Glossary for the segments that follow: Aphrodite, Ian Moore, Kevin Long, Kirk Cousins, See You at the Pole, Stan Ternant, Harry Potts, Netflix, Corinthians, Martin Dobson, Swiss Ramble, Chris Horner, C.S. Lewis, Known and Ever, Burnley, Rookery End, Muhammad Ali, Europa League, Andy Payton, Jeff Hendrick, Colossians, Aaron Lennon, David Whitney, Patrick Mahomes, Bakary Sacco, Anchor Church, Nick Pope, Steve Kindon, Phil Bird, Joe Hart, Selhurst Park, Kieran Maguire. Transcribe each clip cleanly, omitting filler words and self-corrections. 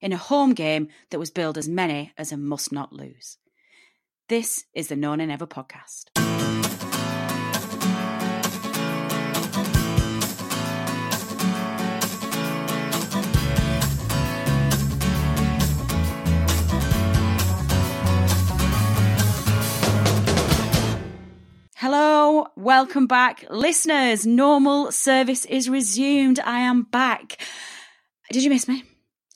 in a home game that was billed as many as a must not lose. This is the Known and Ever podcast. Hello, welcome back, listeners. Normal service is resumed. I am back. Did you miss me?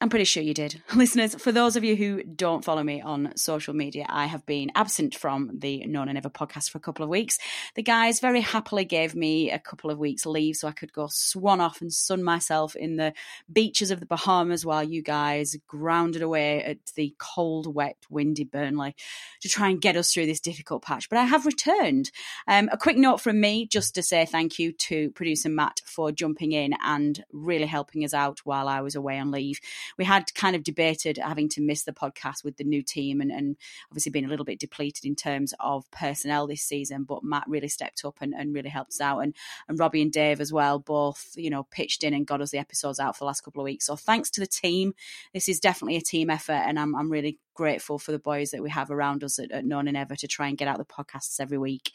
I'm pretty sure you did. Listeners, for those of you who don't follow me on social media, I have been absent from the Known and Ever podcast for a couple of weeks. The guys very happily gave me a couple of weeks leave so I could go swan off and sun myself in the beaches of the Bahamas while you guys grounded away at the cold, wet, windy Burnley to try and get us through this difficult patch. But I have returned. A quick note from me just to say thank you to producer Matt for jumping in and really helping us out while I was away on leave. We had kind of debated having to miss the podcast with the new team and obviously being a little bit depleted in terms of personnel this season, but Matt really stepped up and really helped us out. And Robbie and Dave as well, both, you know, pitched in and got us the episodes out for the last couple of weeks. So thanks to the team. This is definitely a team effort and I'm really grateful for the boys that we have around us at Known and Ever to try and get out the podcasts every week.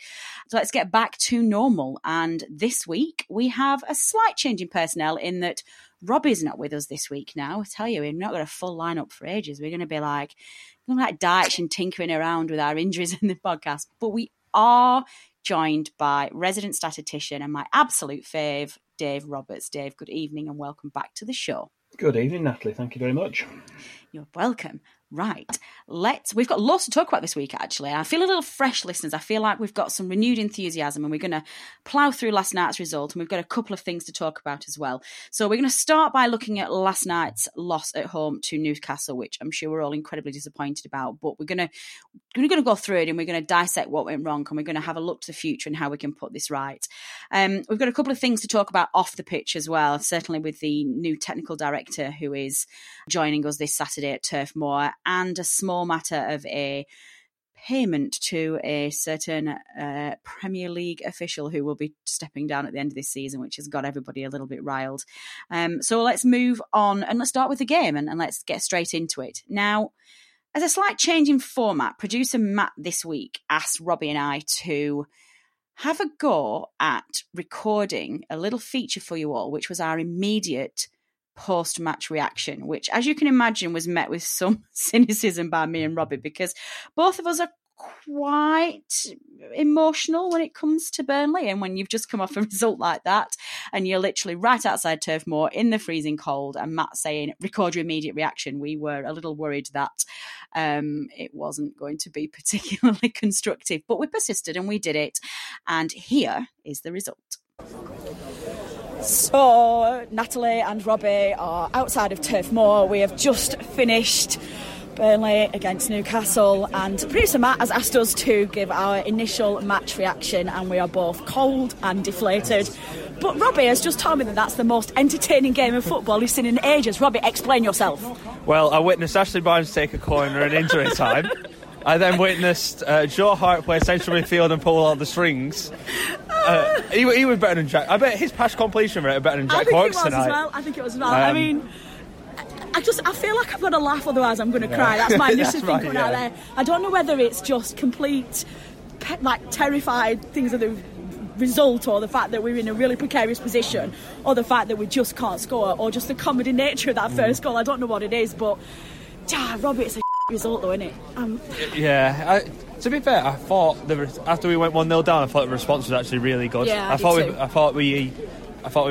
So let's get back to normal. And this week we have a slight change in personnel in that Robbie's not with us this week now. I tell you, we've not got a full lineup for ages. We're going to be like Dyche and tinkering around with our injuries in the podcast. But we are joined by resident statistician and my absolute fave, Dave Roberts. Dave, good evening and welcome back to the show. Good evening, Natalie. Thank you very much. You're welcome. Right, we've got lots to talk about this week, actually. I feel a little fresh, listeners. I feel like we've got some renewed enthusiasm and we're going to plough through last night's result and we've got a couple of things to talk about as well. So we're going to start by looking at last night's loss at home to Newcastle, which I'm sure we're all incredibly disappointed about, but we're going to go through it and we're going to dissect what went wrong and we're going to have a look to the future and how we can put this right. We've got a couple of things to talk about off the pitch as well, certainly with the new technical director who is joining us this Saturday at Turf Moor, and a small matter of a payment to a certain Premier League official who will be stepping down at the end of this season, which has got everybody a little bit riled. So let's move on and let's start with the game and let's get straight into it. Now, as a slight change in format, producer Matt this week asked Robbie and I to have a go at recording a little feature for you all, which was our immediate post-match reaction, which, as you can imagine, was met with some cynicism by me and Robbie because both of us are quite emotional when it comes to Burnley, and when you've just come off a result like that and you're literally right outside Turf Moor in the freezing cold and Matt saying record your immediate reaction, we were a little worried that it wasn't going to be particularly constructive, but we persisted and we did it, and here is the result. So, Natalie and Robbie are outside of Turf Moor. We have just finished Burnley against Newcastle and producer Matt has asked us to give our initial match reaction and we are both cold and deflated. But Robbie has just told me that that's the most entertaining game of football he's seen in ages. Robbie, explain yourself. Well, I witnessed Ashley Barnes take a corner in injury time. I then witnessed Joe Hart play central midfield and pull all the strings. He was better than Jack. I bet his pass completion rate was better than Jack Hawkes tonight. I think it was as well. I mean, I feel like I've got to laugh, otherwise I'm going to cry. That's my initial thing coming out there. I don't know whether it's just complete, like, terrified things of the result, or the fact that we're in a really precarious position, or the fact that we just can't score, or just the comedy nature of that first goal. I don't know what it is, but Robbie, it's a result though, isn't it? To be fair, I thought after we went 1-0 down, I thought the response was actually really good. I thought we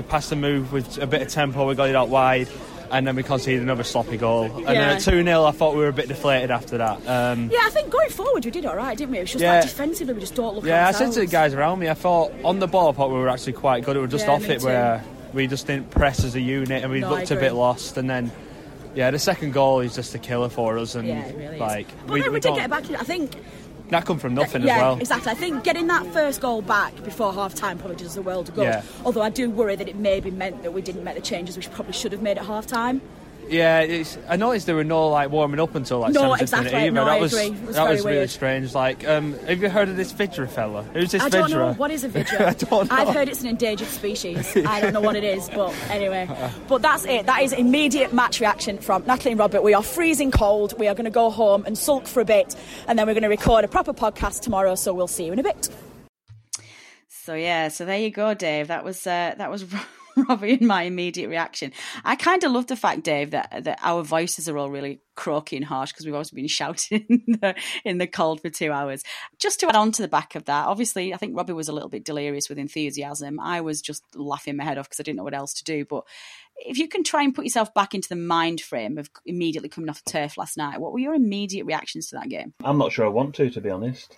passed the move with a bit of tempo, we got it out wide, and then we conceded another sloppy goal. And then at 2-0, I thought we were a bit deflated after that. I think going forward, we did all right, didn't we? It was just like defensively, we just don't look ourselves. I said to the guys around me, I thought on the ball, I thought we were actually quite good. We were just off it, where we just didn't press as a unit, and we looked a bit lost. And then, the second goal is just a killer for us. And it really is. But then we did get it back. I think that come from nothing as well. Yeah, exactly. I think getting that first goal back before half-time probably does the world good. Yeah. Although I do worry that it maybe meant that we didn't make the changes we probably should have made at half-time. Yeah, I noticed there were no warming up until 70th minute either. No, that was really strange. Have you heard of this Vydra fella? Who's this Vydra? I don't know. What is a Vydra? I don't know. I've heard it's an endangered species. I don't know what it is, but anyway. But that's it. That is immediate match reaction from Natalie and Robert. We are freezing cold. We are going to go home and sulk for a bit, and then we're going to record a proper podcast tomorrow. So we'll see you in a bit. So there you go, Dave. That was. Robbie and my immediate reaction. I kind of love the fact, Dave, that our voices are all really croaky and harsh because we've always been shouting in the cold for 2 hours. Just to add on to the back of that, obviously, I think Robbie was a little bit delirious with enthusiasm. I was just laughing my head off because I didn't know what else to do. But if you can try and put yourself back into the mind frame of immediately coming off the turf last night, what were your immediate reactions to that game? I'm not sure I want to be honest.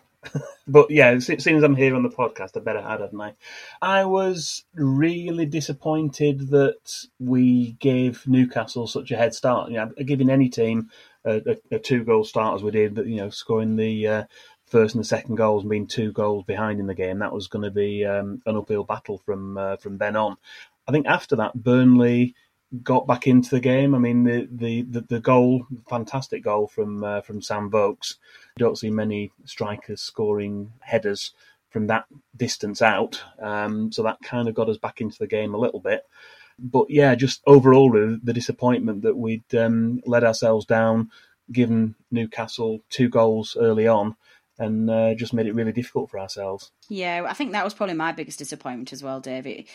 But yeah, seeing as I'm here on the podcast, I better had, hadn't I? I was really disappointed that we gave Newcastle such a head start. You know, giving any team a two-goal start as we did, but, scoring the first and the second goals and being 2 goals behind in the game, that was going to be an uphill battle from then on. I think after that, Burnley got back into the game. I mean, the goal, fantastic goal from Sam Vokes. You don't see many strikers scoring headers from that distance out. So that kind of got us back into the game a little bit. But yeah, just overall, the disappointment that we'd let ourselves down, given Newcastle 2 goals early on, and just made it really difficult for ourselves. Yeah, I think that was probably my biggest disappointment as well, David.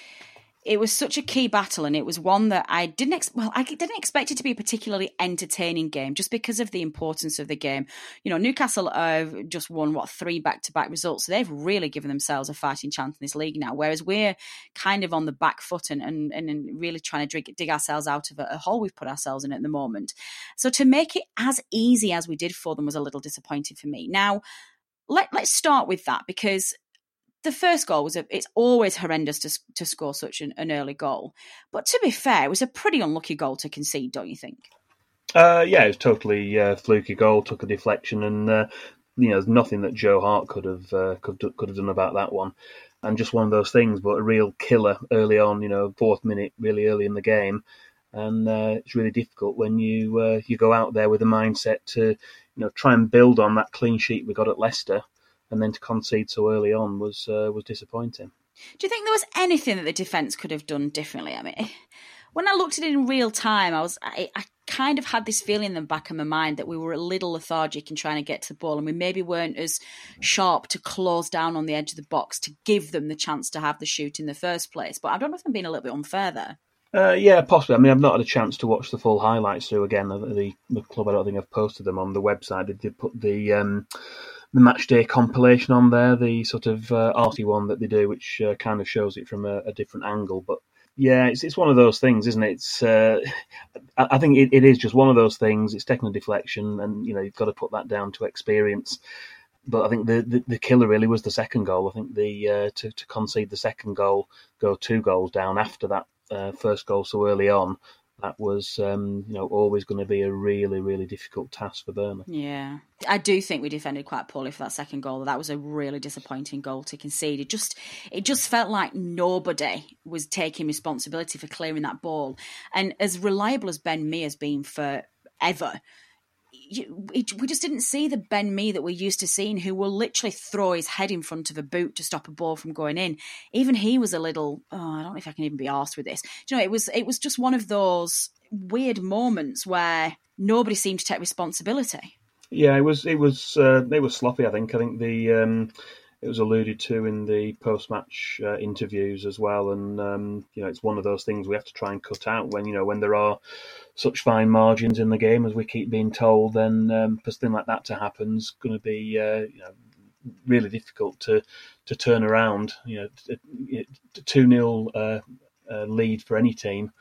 It was such a key battle, and it was one that I didn't expect it to be a particularly entertaining game just because of the importance of the game. Newcastle have just won, 3 back-to-back results, so they've really given themselves a fighting chance in this league now, whereas we're kind of on the back foot and really trying to dig ourselves out of a hole we've put ourselves in at the moment. So to make it as easy as we did for them was a little disappointing for me. Now, let's start with that, because the first goal it's always horrendous to score such an early goal. But to be fair, it was a pretty unlucky goal to concede, don't you think? It was totally a fluky goal, took a deflection, and there's nothing that Joe Hart could have done about that one. And just one of those things, but a real killer early on, 4th minute, really early in the game. And it's really difficult when you go out there with a mindset to try and build on that clean sheet we got at Leicester. And then to concede so early on was disappointing. Do you think there was anything that the defence could have done differently? I mean, when I looked at it in real time, I kind of had this feeling in the back of my mind that we were a little lethargic in trying to get to the ball, and we maybe weren't as sharp to close down on the edge of the box to give them the chance to have the shoot in the first place. But I don't know if I'm being a little bit unfair there. Possibly. I mean, I've not had a chance to watch the full highlights through again. The club, I don't think I've posted them on the website. They did put the match day compilation on there, the sort of arty one that they do, which kind of shows it from a different angle. But yeah, it's one of those things, isn't it? It's I think it is just one of those things. It's taking a deflection, and you've got to put that down to experience. But I think the killer really was the second goal. I think to concede the second goal, go 2 goals down after that first goal so early on, that was always going to be a really, really difficult task for Burnley. Yeah. I do think we defended quite poorly for that second goal. That was a really disappointing goal to concede. It just felt like nobody was taking responsibility for clearing that ball. And as reliable as Ben Mee has been forever, we just didn't see the Ben Mee that we're used to seeing, who will literally throw his head in front of a boot to stop a ball from going in. Even he was a little, I don't know if I can even be arsed with this. It was just one of those weird moments where nobody seemed to take responsibility. Yeah, it was they were sloppy. I think the it was alluded to in the post-match interviews as well, and it's one of those things we have to try and cut out when there are such fine margins in the game as we keep being told. Then for something like that to happen is going to be really difficult to turn around. 2-0 lead for any team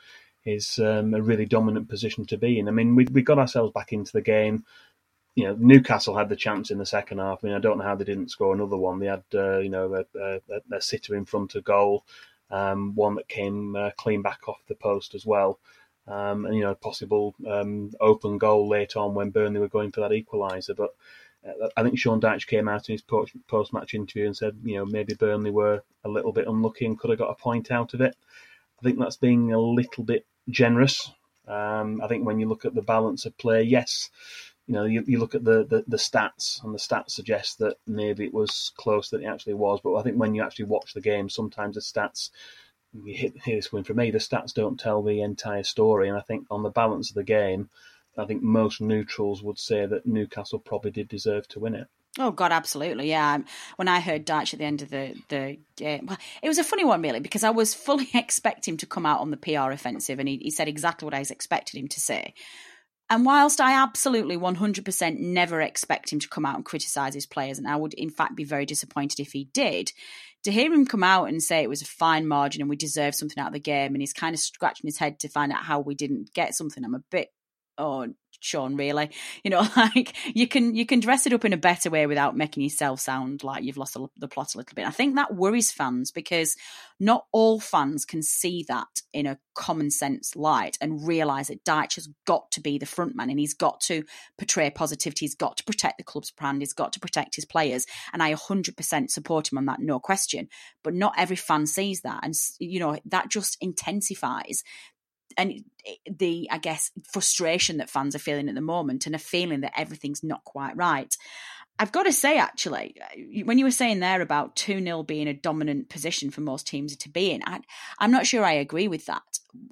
is a really dominant position to be in. I mean, we got ourselves back into the game. Newcastle had the chance in the second half. I mean, I don't know how they didn't score another one. They had, a sitter in front of goal, one that came clean back off the post as well. And, a possible open goal late on when Burnley were going for that equaliser. But I think Sean Dyche came out in his post-match interview and said, maybe Burnley were a little bit unlucky and could have got a point out of it. I think that's being a little bit generous. I think when you look at the balance of play, yes, you look at the stats, and the stats suggest that maybe it was closer than it actually was. But I think when you actually watch the game, sometimes the stats, you hear this one from me, the stats don't tell the entire story. And I think on the balance of the game, I think most neutrals would say that Newcastle probably did deserve to win it. Oh, God, absolutely, yeah. When I heard Dyche at the end of the game, well, it was a funny one, really, because I was fully expecting him to come out on the PR offensive, and he said exactly what I expected him to say. And whilst I absolutely 100% never expect him to come out and criticise his players, and I would, in fact, be very disappointed if he did, to hear him come out and say it was a fine margin and we deserved something out of the game, and he's kind of scratching his head to find out how we didn't get something, I'm a bit... oh, Sean, really? You can dress it up in a better way without making yourself sound like you've lost the plot a little bit. I think that worries fans, because not all fans can see that in a common sense light and realise that Dyche has got to be the front man, and he's got to portray positivity, he's got to protect the club's brand, he's got to protect his players, and I 100% support him on that, no question. But not every fan sees that, and that just intensifies and the, I guess, frustration that fans are feeling at the moment, and a feeling that everything's not quite right. I've got to say, actually, when you were saying there about 2-0 being a dominant position for most teams to be in, I'm not sure I agree with that.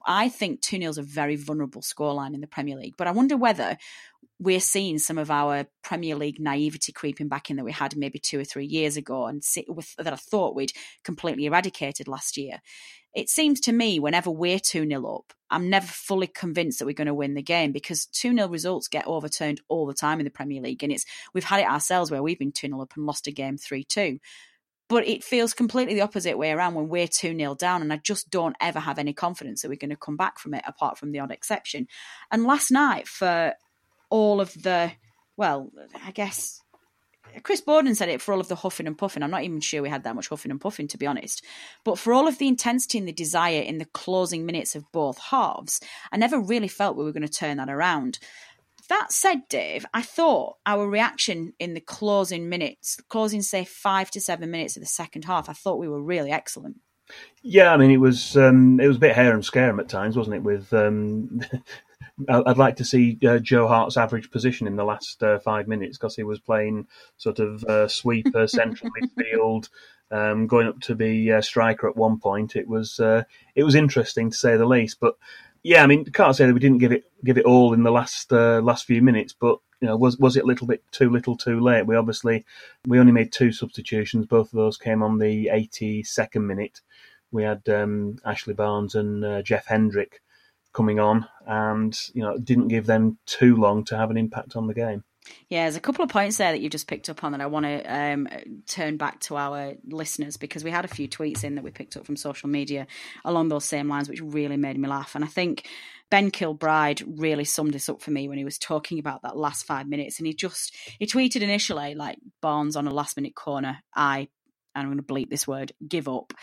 I think 2-0 is a very vulnerable scoreline in the Premier League, but I wonder whether we're seeing some of our Premier League naivety creeping back in that we had maybe 2 or 3 years ago, and that I thought we'd completely eradicated last year. It seems to me whenever we're 2-0 up, I'm never fully convinced that we're going to win the game, because 2-0 results get overturned all the time in the Premier League. And we've had it ourselves where we've been 2-0 up and lost a game 3-2. But it feels completely the opposite way around when we're 2-0 down, and I just don't ever have any confidence that we're going to come back from it, apart from the odd exception. And last night, for all of the, well, I guess... Chris Boden said it, for all of the huffing and puffing. I'm not even sure we had that much huffing and puffing, to be honest. But for all of the intensity and the desire in the closing minutes of both halves, I never really felt we were going to turn that around. That said, Dave, I thought our reaction in the closing minutes, say 5 to 7 minutes of the second half, I thought we were really excellent. Yeah, I mean, it was a bit harum scarum at times, wasn't it? With I'd like to see Joe Hart's average position in the last 5 minutes, because he was playing sort of sweeper, central midfield, going up to be striker at one point. It was interesting, to say the least. But yeah, I mean, can't say that we didn't give it all in the last few minutes. But was it a little bit too little, too late? We only made 2 substitutions. Both of those came on the 82nd minute. We had Ashley Barnes and Jeff Hendrick coming on, and it didn't give them too long to have an impact on the game. Yeah, there's a couple of points there that you just picked up on that I want to turn back to our listeners, because we had a few tweets in that we picked up from social media along those same lines, which really made me laugh. And I think Ben Kilbride really summed this up for me when he was talking about that last 5 minutes, and he tweeted initially, like, Barnes on a last minute corner, I'm going to bleep this word, give up.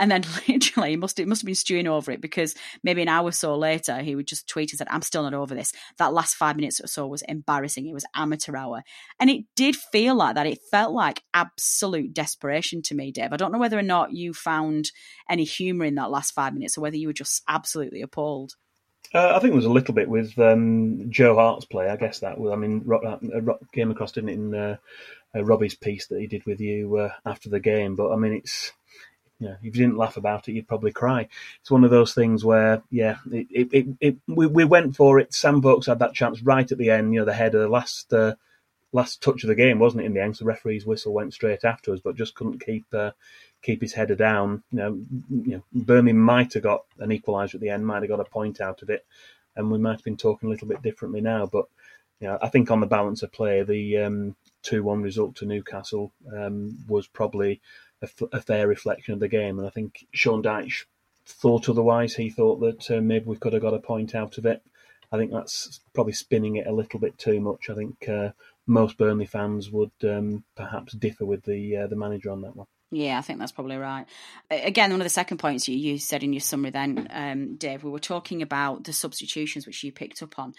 And then literally, it must have been stewing over it, because maybe an hour or so later, he would just tweet and said, "I'm still not over this. That last 5 minutes or so was embarrassing. It was amateur hour." And it did feel like that. It felt like absolute desperation to me, Dave. I don't know whether or not you found any humour in that last 5 minutes, or whether you were just absolutely appalled. I think it was a little bit with Joe Hart's play. I guess that was, came across, didn't it, in Robbie's piece that he did with you after the game. But I mean, it's... you know, if you didn't laugh about it, you'd probably cry. It's one of those things where, yeah, we went for it. Sam Vokes had that chance right at the end, you know, the header, the last touch of the game, wasn't it, in the end? So the referee's whistle went straight after us, but just couldn't keep his header down. You know, Burnley might have got an equaliser at the end, might have got a point out of it, and we might have been talking a little bit differently now. But you know, I think on the balance of play, the 2-1 result to Newcastle was probably a fair reflection of the game. And I think Sean Dyche thought otherwise. He thought that maybe we could have got a point out of it. I think that's probably spinning it a little bit too much. I think most Burnley fans would perhaps differ with the manager on that one. Yeah, I think that's probably right. Again, one of the second points you said in your summary then, Dave, we were talking about the substitutions, which you picked up on.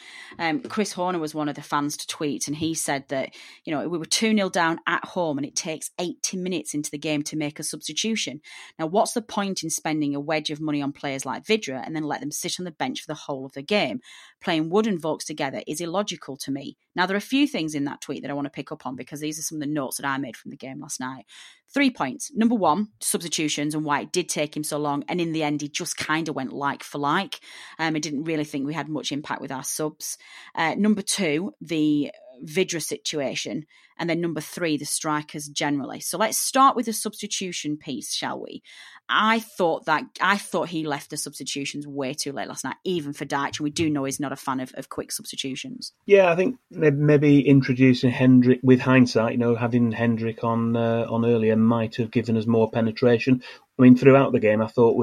Chris Horner was one of the fans to tweet, and he said that, you know, we were 2-0 down at home and it takes 80 minutes into the game to make a substitution. Now, what's the point in spending a wedge of money on players like Vydra and then let them sit on the bench for the whole of the game? Playing Wood and Vokes together is illogical to me. Now, there are a few things in that tweet that I want to pick up on because these are some of the notes that I made from the game last night. 3 points. Number one, substitutions and why it did take him so long. And in the end, he just kind of went like for like. I didn't really think we had much impact with our subs. Number two, the Vydra situation. And then number three, the strikers generally. So let's start with the substitution piece, shall we? I thought he left the substitutions way too late last night, even for Dyche. And we do know he's not a fan of quick substitutions. Yeah, I think maybe introducing Hendrick with hindsight, you know, having Hendrick on earlier might have given us more penetration. I mean, throughout the game, I thought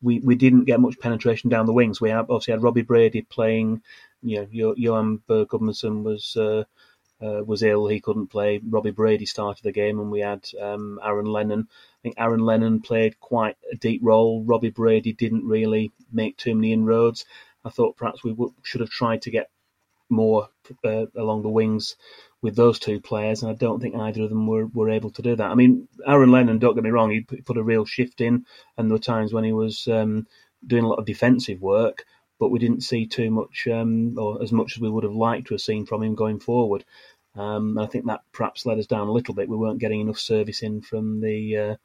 we didn't get much penetration down the wings. We obviously had Robbie Brady playing. You know, Yo Johan Berg-Gudmundsson was ill. He couldn't play. Robbie Brady started the game, and we had Aaron Lennon. I think Aaron Lennon played quite a deep role. Robbie Brady didn't really make too many inroads. I thought perhaps we should have tried to get more along the wings with those two players, and I don't think either of them were able to do that. I mean, Aaron Lennon, don't get me wrong, he put a real shift in, and there were times when he was doing a lot of defensive work, but we didn't see too much or as much as we would have liked to have seen from him going forward. I think that perhaps let us down a little bit. We weren't getting enough service in from the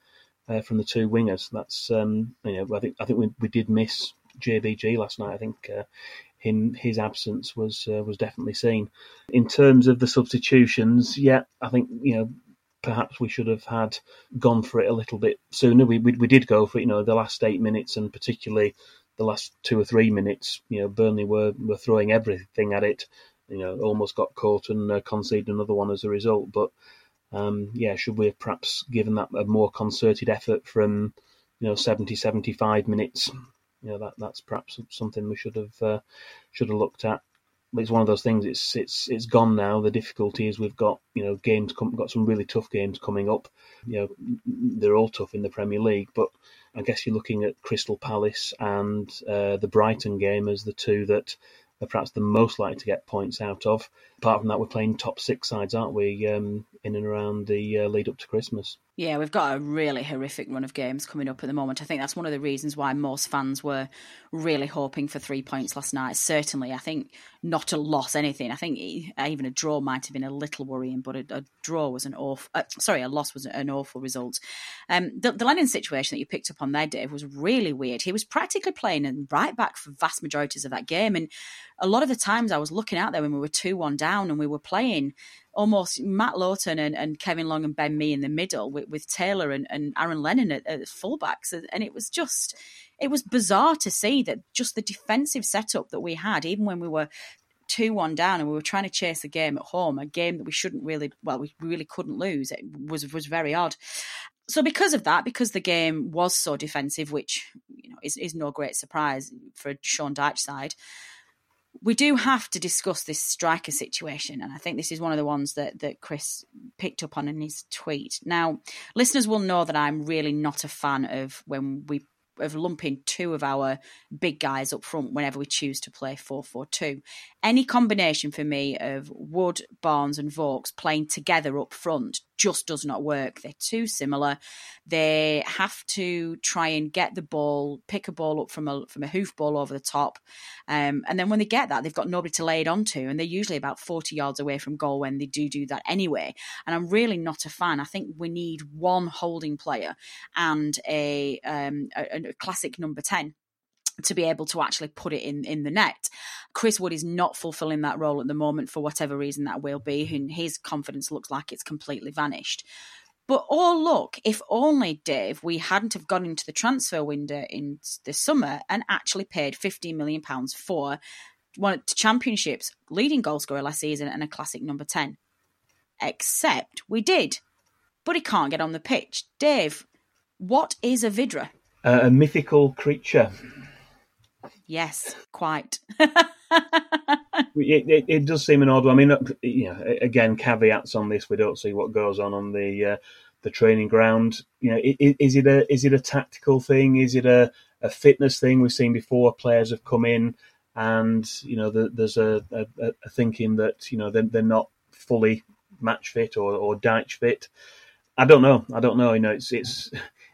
two wingers. That's you know, I think we did miss JBG last night. I think his absence was definitely seen. In terms of the substitutions, yeah, I think, you know, perhaps we should have gone for it a little bit sooner. We did go for it, you know, the last 8 minutes, and particularly the last 2 or 3 minutes, you know, Burnley were throwing everything at it, you know, almost got caught and conceded another one as a result. But, yeah, should we have perhaps given that a more concerted effort from, you know, 70, 75 minutes? You know, that's perhaps something we should have looked at. But it's one of those things, it's gone now. The difficulty is we've got, you know, got some really tough games coming up. You know, they're all tough in the Premier League, but I guess you're looking at Crystal Palace and the Brighton game as the two that are perhaps the most likely to get points out of. Apart from that, we're playing top six sides, aren't we, in and around the lead up to Christmas? Yeah, we've got a really horrific run of games coming up at the moment. I think that's one of the reasons why most fans were really hoping for 3 points last night. Certainly, I think not a loss, anything. I think even a draw might have been a little worrying, but a draw was an awful... a loss was an awful result. The Lennon situation that you picked up on there, Dave, was really weird. He was practically playing right back for vast majorities of that game. And a lot of the times I was looking out there when we were 2-1 down and we were playing... almost Matt Lawton and Kevin Long and Ben Mee in the middle with Taylor and Aaron Lennon at fullbacks. And it was just, it was bizarre to see that just the defensive setup that we had, even when we were 2-1 down and we were trying to chase the game at home, a game that we shouldn't really, well, we really couldn't lose. It was very odd. So because of that, because the game was so defensive, which, you know, is no great surprise for Sean Dyche's side, we do have to discuss this striker situation, and I think this is one of the ones that Chris picked up on in his tweet. Now, listeners will know that I'm really not a fan of when we of lumping two of our big guys up front whenever we choose to play 4-4-2. Any combination for me of Wood, Barnes and Vokes playing together up front just does not work. They're too similar. They have to try and get the ball, pick a ball up from a hoof ball over the top. And then when they get that, they've got nobody to lay it onto. And they're usually about 40 yards away from goal when they do that anyway. And I'm really not a fan. I think we need one holding player and a classic number 10 to be able to actually put it in the net. Chris Wood is not fulfilling that role at the moment for whatever reason that will be, and his confidence looks like it's completely vanished. But oh look, if only, Dave, we hadn't have gone into the transfer window in the summer and actually paid £15 million for one of the Championship's leading goal scorer last season and a classic number 10. Except we did. But he can't get on the pitch. Dave, what is a Vydra? A mythical creature. Yes, quite. It does seem an odd one. I mean, you know, again, caveats on this. We don't see what goes on the training ground. You know, is it a tactical thing? Is it a fitness thing? We've seen before players have come in, and you know, there's a thinking that, you know, they're not fully match fit or Dyche fit. I don't know. You know, it's.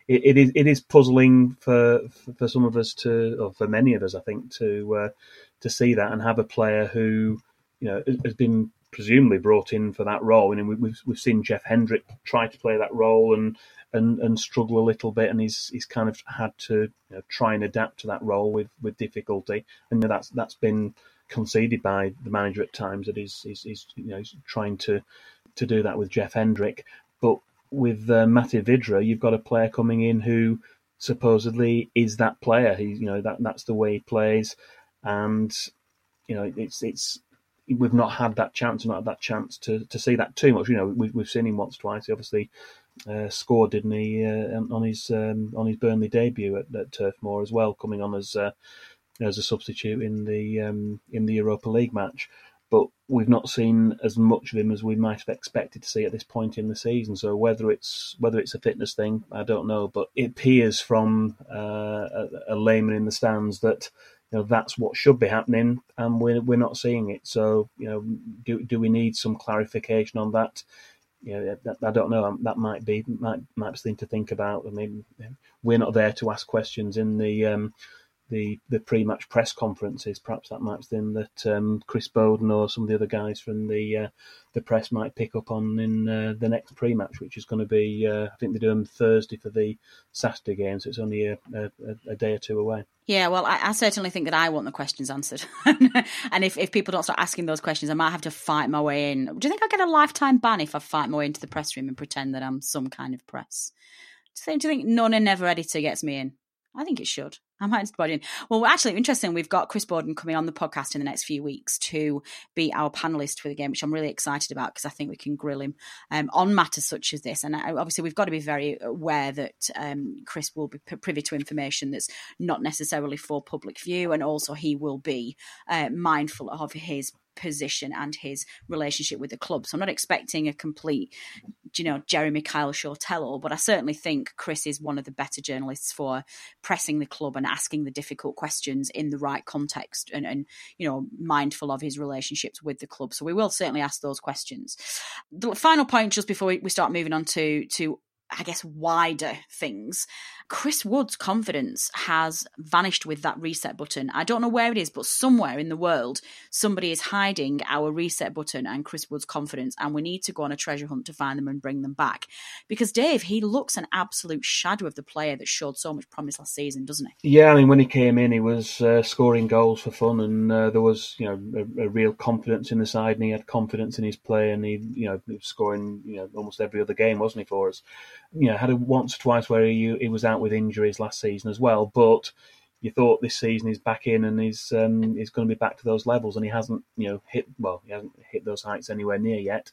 It is puzzling for some of us or for many of us, I think, to see that and have a player who, you know, has been presumably brought in for that role. And we've seen Jeff Hendrick try to play that role and struggle a little bit, and he's kind of had to, you know, try and adapt to that role with difficulty. And you know, that's been conceded by the manager at times that he's you know, he's trying to do that with Jeff Hendrick, but. With Matěj Vydra, you've got a player coming in who supposedly is that player. He, you know, that's the way he plays, and you know, it's we've not had that chance. We've not had that chance to see that too much. You know, we've seen him once, twice. He obviously scored, didn't he, on his Burnley debut at Turf Moor as well, coming on as a substitute in the Europa League match. But we've not seen as much of him as we might have expected to see at this point in the season. So whether it's a fitness thing, I don't know. But it appears from a layman in the stands that, you know, that's what should be happening, and we're not seeing it. So, you know, do we need some clarification on that? You know, I don't know. That might be something to think about. I mean, we're not there to ask questions in the pre-match press conferences. Perhaps that might be something that Chris Boden or some of the other guys from the press might pick up on in the next pre-match, which is going to be, I think they do them Thursday for the Saturday game, so it's only a day or two away. Yeah, well, I certainly think that I want the questions answered. And if people don't start asking those questions, I might have to fight my way in. Do you think I'll get a lifetime ban if I fight my way into the press room and pretend that I'm some kind of press? Do you think Known and Ever editor gets me in? I think it should. I might just butt in. Well, actually, interesting. We've got Chris Boden coming on the podcast in the next few weeks to be our panellist for the game, which I'm really excited about because I think we can grill him on matters such as this. And obviously, we've got to be very aware that Chris will be privy to information that's not necessarily for public view, and also he will be mindful of his position and his relationship with the club. So I'm not expecting a complete, you know, Jeremy Kyle show tell-all, but I certainly think Chris is one of the better journalists for pressing the club and asking the difficult questions in the right context and you know, mindful of his relationships with the club. So we will certainly ask those questions. The final point, just before we start moving on to I guess, wider things. Chris Wood's confidence has vanished with that reset button. I don't know where it is, but somewhere in the world, somebody is hiding our reset button and Chris Wood's confidence, and we need to go on a treasure hunt to find them and bring them back. Because, Dave, he looks an absolute shadow of the player that showed so much promise last season, doesn't he? Yeah, I mean, when he came in, he was scoring goals for fun, and there was, you know, a real confidence in the side, and he had confidence in his play, and he, you know, was scoring, you know, almost every other game, wasn't he, for us? You know, had it once or twice where he was out with injuries last season as well, but you thought this season he's back in and he's going to be back to those levels, and he hasn't, you know, he hasn't hit those heights anywhere near yet.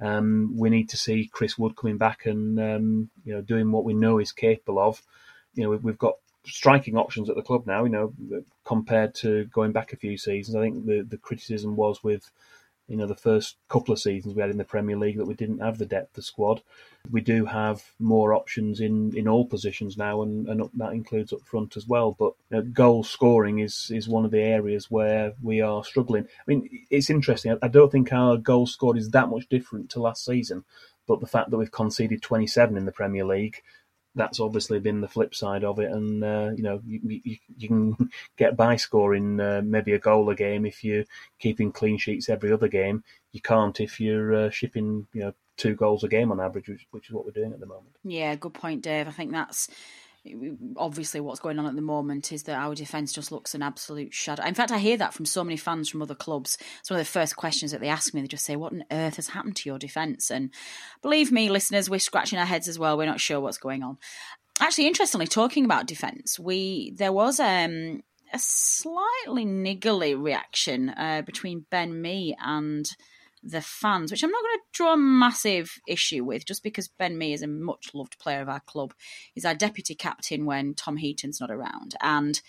We need to see Chris Wood coming back and you know, doing what we know he's capable of. You know, we've got striking options at the club now. You know, compared to going back a few seasons, I think the criticism was with you know, the first couple of seasons we had in the Premier League, that we didn't have the depth of squad. We do have more options in all positions now, and that includes up front as well. But goal scoring is one of the areas where we are struggling. I mean, it's interesting. I don't think our goal scored is that much different to last season, but the fact that we've conceded 27 in the Premier League, that's obviously been the flip side of it. And, you know, you can get by scoring maybe a goal a game if you're keeping clean sheets every other game. You can't if you're shipping, you know, 2 goals a game on average, which is what we're doing at the moment. Yeah, good point, Dave. I think that's obviously what's going on at the moment, is that our defence just looks an absolute shadow. In fact, I hear that from so many fans from other clubs. It's one of the first questions that they ask me. They just say, what on earth has happened to your defence? And believe me, listeners, we're scratching our heads as well. We're not sure what's going on. Actually, interestingly, talking about defence, there was a slightly niggly reaction between Ben Mee and the fans, which I'm not going to draw a massive issue with, just because Ben Mee is a much-loved player of our club. He's our deputy captain when Tom Heaton's not around, and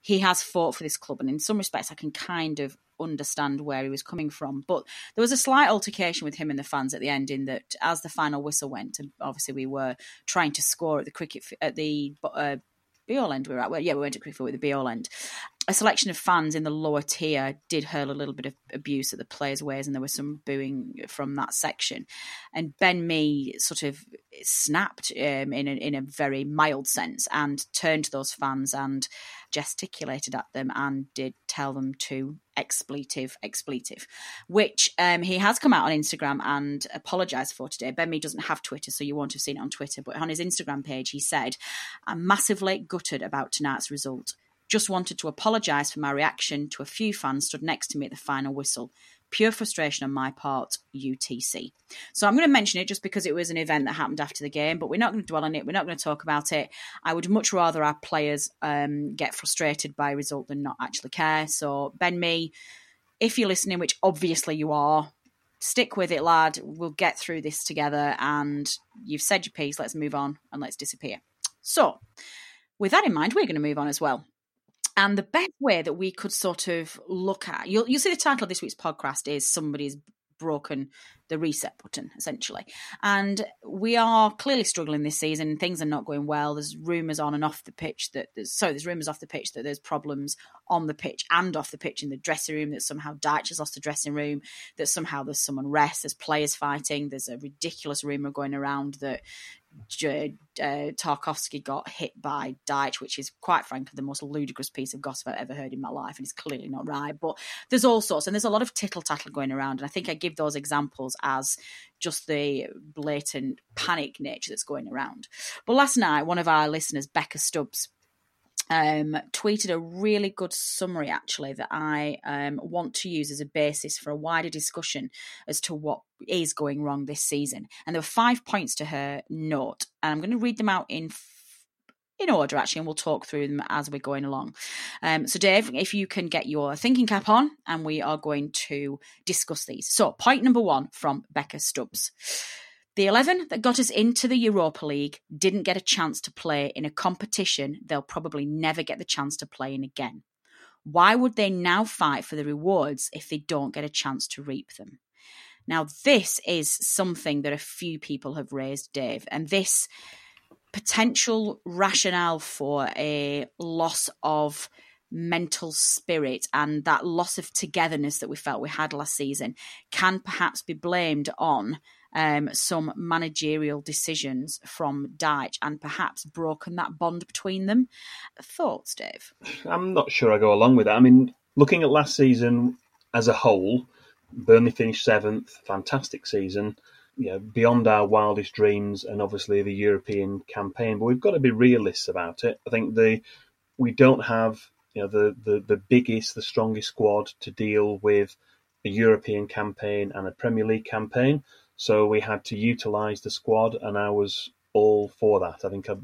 he has fought for this club, and in some respects I can kind of understand where he was coming from. But there was a slight altercation with him and the fans at the end, in that as the final whistle went, and obviously we were trying to score we went to Crickfield with the Be All End. A selection of fans in the lower tier did hurl a little bit of abuse at the players' ways, and there was some booing from that section. And Ben Mee sort of snapped in a very mild sense, and turned to those fans and gesticulated at them, and did tell them to expletive, which he has come out on Instagram and apologised for today. Ben Mee doesn't have Twitter, so you won't have seen it on Twitter, but on his Instagram page he said, "I'm massively gutted about tonight's result. Just wanted to apologise for my reaction to a few fans stood next to me at the final whistle. Pure frustration on my part, UTC. So I'm going to mention it just because it was an event that happened after the game, but we're not going to dwell on it. We're not going to talk about it. I would much rather our players get frustrated by a result than not actually care. So Ben Mee, if you're listening, which obviously you are, stick with it, lad. We'll get through this together. And you've said your piece. Let's move on and let's disappear." So with that in mind, we're going to move on as well. And the best way that we could sort of look at, you'll see the title of this week's podcast is "Somebody's Broken the Reset Button," essentially. And we are clearly struggling this season. Things are not going well. There's rumours on and off the pitch that there's problems on the pitch and off the pitch in the dressing room, that somehow Dyche has lost the dressing room, that somehow there's some unrest, there's players fighting. There's a ridiculous rumour going around that Tarkowski got hit by Dyche, which is quite frankly the most ludicrous piece of gossip I've ever heard in my life, and it's clearly not right. But there's all sorts, and there's a lot of tittle-tattle going around, and I think I give those examples as just the blatant panic nature that's going around. But last night, one of our listeners, Becca Stubbs, tweeted a really good summary, actually, that I want to use as a basis for a wider discussion as to what is going wrong this season. And there were 5 points to her note, and I'm going to read them out in order, actually, and we'll talk through them as we're going along. So Dave, if you can get your thinking cap on, and we are going to discuss these. So point number 1 from Becca Stubbs. "The 11 that got us into the Europa League didn't get a chance to play in a competition they'll probably never get the chance to play in again. Why would they now fight for the rewards if they don't get a chance to reap them?" Now, this is something that a few people have raised, Dave, and this potential rationale for a loss of mental spirit and that loss of togetherness that we felt we had last season can perhaps be blamed on some managerial decisions from Dyche, and perhaps broken that bond between them. Thoughts, Dave? I'm not sure I go along with that. I mean, looking at last season as a whole, Burnley finished 7th, fantastic season, you know, beyond our wildest dreams, and obviously the European campaign. But we've got to be realists about it. I think we don't have, you know, the biggest, the strongest squad to deal with a European campaign and a Premier League campaign. So we had to utilise the squad, and I was all for that. I think I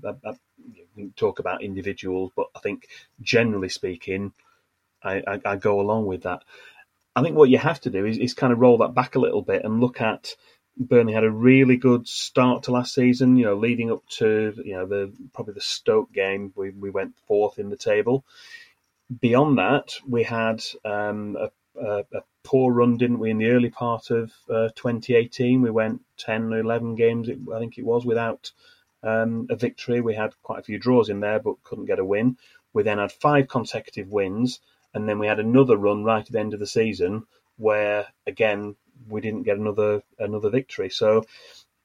talk about individuals, but I think generally speaking, I go along with that. I think what you have to do is kind of roll that back a little bit and look at Burnley had a really good start to last season. You know, leading up to the Stoke game, we went 4th in the table. Beyond that, we had a poor run, didn't we, in the early part of 2018. We went 10 or 11 games, I think it was, without a victory. We had quite a few draws in there, but couldn't get a win. We then had 5 consecutive wins, and then we had another run right at the end of the season where, again, we didn't get another victory. So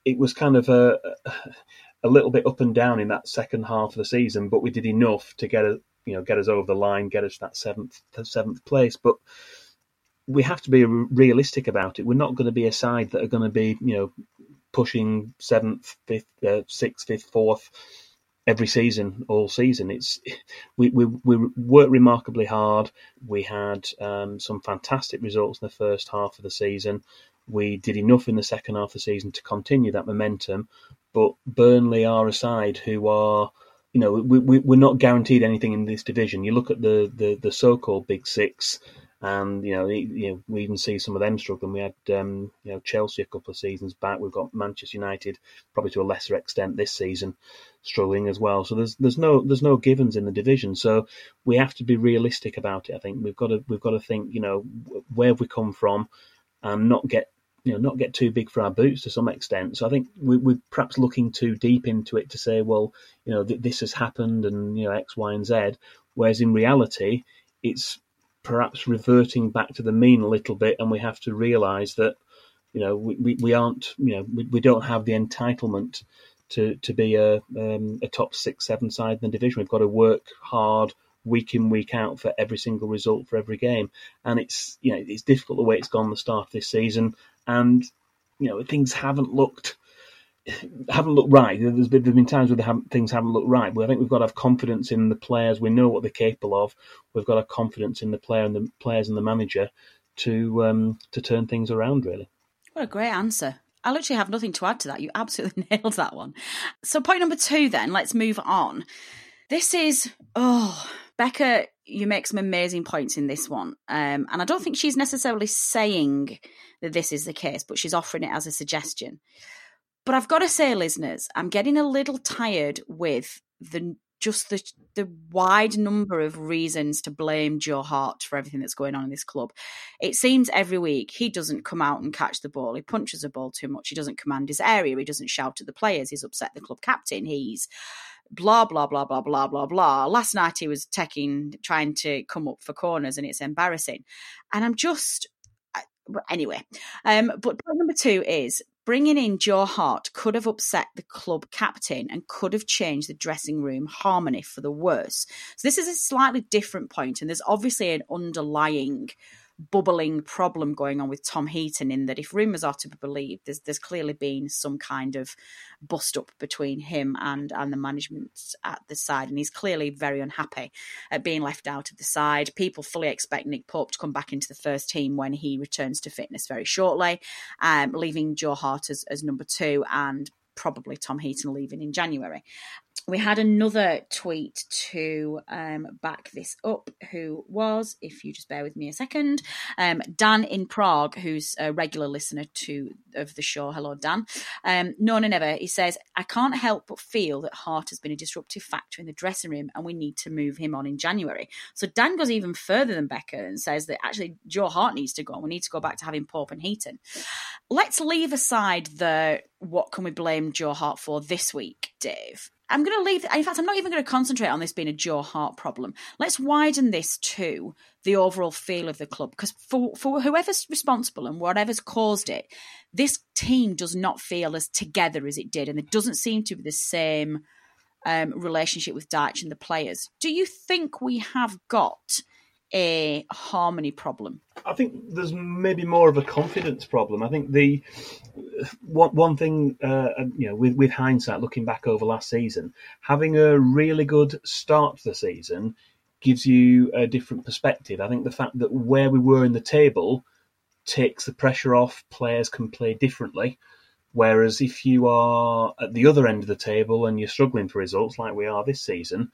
it was kind of a little bit up and down in that second half of the season, but we did enough to get us over the line, get us that seventh place. But we have to be realistic about it. We're not going to be a side that are going to be, pushing 7th, 5th, 6th, 5th, 4th every season, all season. We worked remarkably hard. We had some fantastic results in the first half of the season. We did enough in the second half of the season to continue that momentum. But Burnley are a side who are, we're not guaranteed anything in this division. You look at the so-called Big Six, and we even see some of them struggling. We had Chelsea a couple of seasons back. We've got Manchester United, probably to a lesser extent this season, struggling as well. So there's no givens in the division. So we have to be realistic about it. I think we've got to think, where have we come from, and not get too big for our boots to some extent. So I think we're perhaps looking too deep into it to say, well, this has happened and X, Y, and Z. Whereas in reality, it's perhaps reverting back to the mean a little bit, and we have to realise that we aren't, we don't have the entitlement to be a top 6-7 side in the division. We've got to work hard week in, week out for every single result, for every game, and it's difficult the way it's gone the start of this season, and things haven't looked right. There's been times where things haven't looked right, but I think we've got to have confidence in the players. We know what they're capable of. We've got to have confidence in the players and the manager to turn things around, really. What a great answer. I literally have nothing to add to that. You absolutely nailed that one. So point number 2 then, let's move on. This is, Becca, you make some amazing points in this one. And I don't think she's necessarily saying that this is the case, but she's offering it as a suggestion. But I've got to say, listeners, I'm getting a little tired with the wide number of reasons to blame Joe Hart for everything that's going on in this club. It seems every week he doesn't come out and catch the ball. He punches the ball too much. He doesn't command his area. He doesn't shout at the players. He's upset the club captain. He's blah, blah, blah, blah, blah, blah, blah. Last night he was trying to come up for corners, and it's embarrassing. And I'm just... Anyway, but point number 2 is... Bringing in Joe Hart could have upset the club captain and could have changed the dressing room harmony for the worse. So this is a slightly different point, and there's obviously an underlying bubbling problem going on with Tom Heaton, in that if rumours are to be believed, there's clearly been some kind of bust-up between him and the management at the side, and he's clearly very unhappy at being left out of the side. People fully expect Nick Pope to come back into the first team when he returns to fitness very shortly, leaving Joe Hart as number 2 and probably Tom Heaton leaving in January. We had another tweet to back this up, who was, if you just bear with me a second, Dan in Prague, who's a regular listener of the show. Hello, Dan. Known and Ever, he says, I can't help but feel that Hart has been a disruptive factor in the dressing room and we need to move him on in January. So Dan goes even further than Becca and says that actually Joe Hart needs to go and we need to go back to having Pope and Heaton. Let's leave aside the what can we blame Joe Hart for this week, Dave. I'm going to leave... In fact, I'm not even going to concentrate on this being a Joe Hart problem. Let's widen this to the overall feel of the club, because for whoever's responsible and whatever's caused it, this team does not feel as together as it did, and there doesn't seem to be the same relationship with Dyche and the players. Do you think we have got a harmony problem? I think there's maybe more of a confidence problem. I think the one thing, with hindsight, looking back over last season, having a really good start to the season gives you a different perspective. I think the fact that where we were in the table takes the pressure off. Players can play differently. Whereas if you are at the other end of the table and you're struggling for results like we are this season,